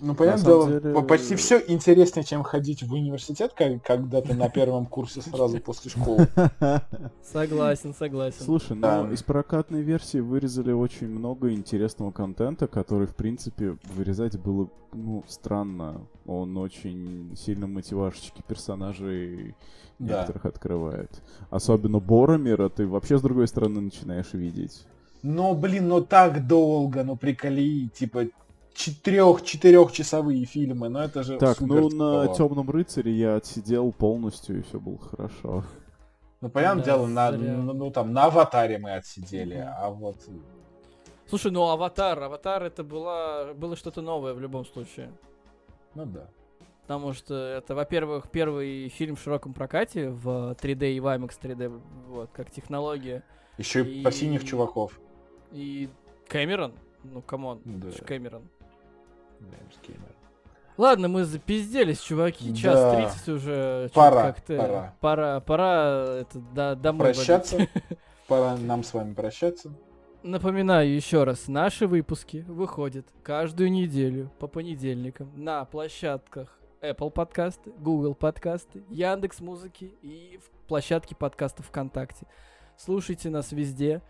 Ну, понятное дело, деле... почти все интереснее, чем ходить в университет, когда ты на первом курсе сразу после школы. Согласен, согласен. Слушай, ну из прокатной версии вырезали очень много интересного контента, который, в принципе, вырезать было, ну, странно. Он очень сильно мотивашечки персонажей некоторых открывает. Особенно Боромира ты вообще с другой стороны начинаешь видеть. Но, блин, ну так долго, ну приколи, типа... четырех-четырехчасовые фильмы, но это же... Так, ну на «Темном рыцаре» я отсидел полностью, и все было хорошо. Ну, понятное да, дело, на, ну, там, на «Аватаре» мы отсидели, mm-hmm. а вот... Слушай, ну «Аватар», «Аватар» это было, было что-то новое в любом случае. Ну да. Потому что это, во-первых, первый фильм в широком прокате в три дэ и в IMAX три дэ, вот, как технология. Еще и, и... про синих чуваков. И Кэмерон, ну камон, да. Кэмерон. Ладно, мы запизделись, чуваки. Час да. тридцать уже. Пора, как-то... пора. Пора, пора это, да, домой прощаться. Водить. Пора нам с вами прощаться. Напоминаю еще раз, наши выпуски выходят каждую неделю по понедельникам на площадках Apple подкасты, Google подкасты, Яндекс.Музыки и в площадке подкастов ВКонтакте. Слушайте нас везде.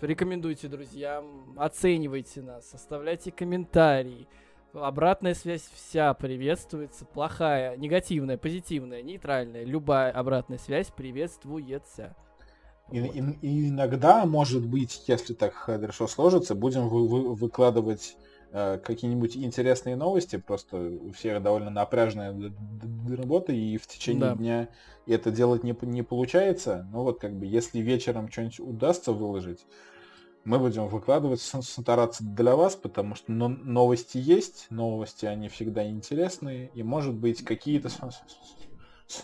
Рекомендуйте друзьям, оценивайте нас, оставляйте комментарии. Обратная связь вся приветствуется. Плохая, негативная, позитивная, нейтральная. Любая обратная связь приветствуется. И, вот. и, и иногда, может быть, если так хорошо сложится, будем вы, вы, выкладывать э, какие-нибудь интересные новости. Просто у всех довольно напряжная работа, и в течение да. дня это делать не, не получается. Но вот как бы, если вечером что-нибудь удастся выложить, мы будем выкладывать, стараться для вас, потому что новости есть, новости, они всегда интересные, и, может быть, какие-то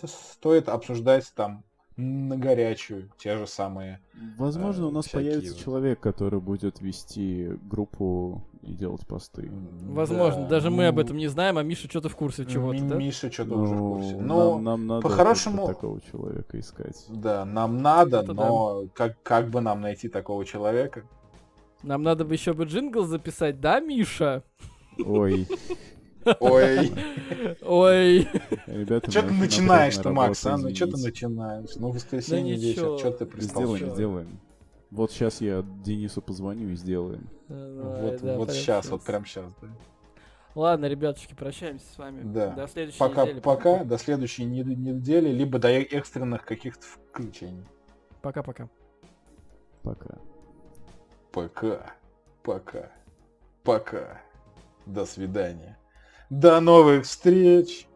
стоит обсуждать там на горячую, те же самые. Возможно, э, у нас появится вот. человек, который будет вести группу и делать посты. Возможно, да. даже ну... мы об этом не знаем, а Миша что-то в курсе чего-то, Ми- да? Миша что-то ну, уже в курсе. Но нам, нам надо по-хорошему... такого человека искать. Да, нам надо, это но да. как, как бы нам найти такого человека? Нам надо бы еще бы джингл записать, да, Миша? Ой... Ой. Ой. Ребята, что ты начинаешь-то, Макс, а? Ну что ты начинаешь? Ну воскресенье да вечер, что ты пристал? Сделаем, сделаем. Вот сейчас я Денису позвоню и сделаем. Давай, вот да, вот сейчас, сейчас, вот прям сейчас, да. Ладно, ребятушки, прощаемся с вами. Да. До следующей пока, недели. Пока, пока, до следующей недели, либо до экстренных каких-то включений. Пока-пока. Пока. Пока. Пока. Пока. До свидания. До новых встреч!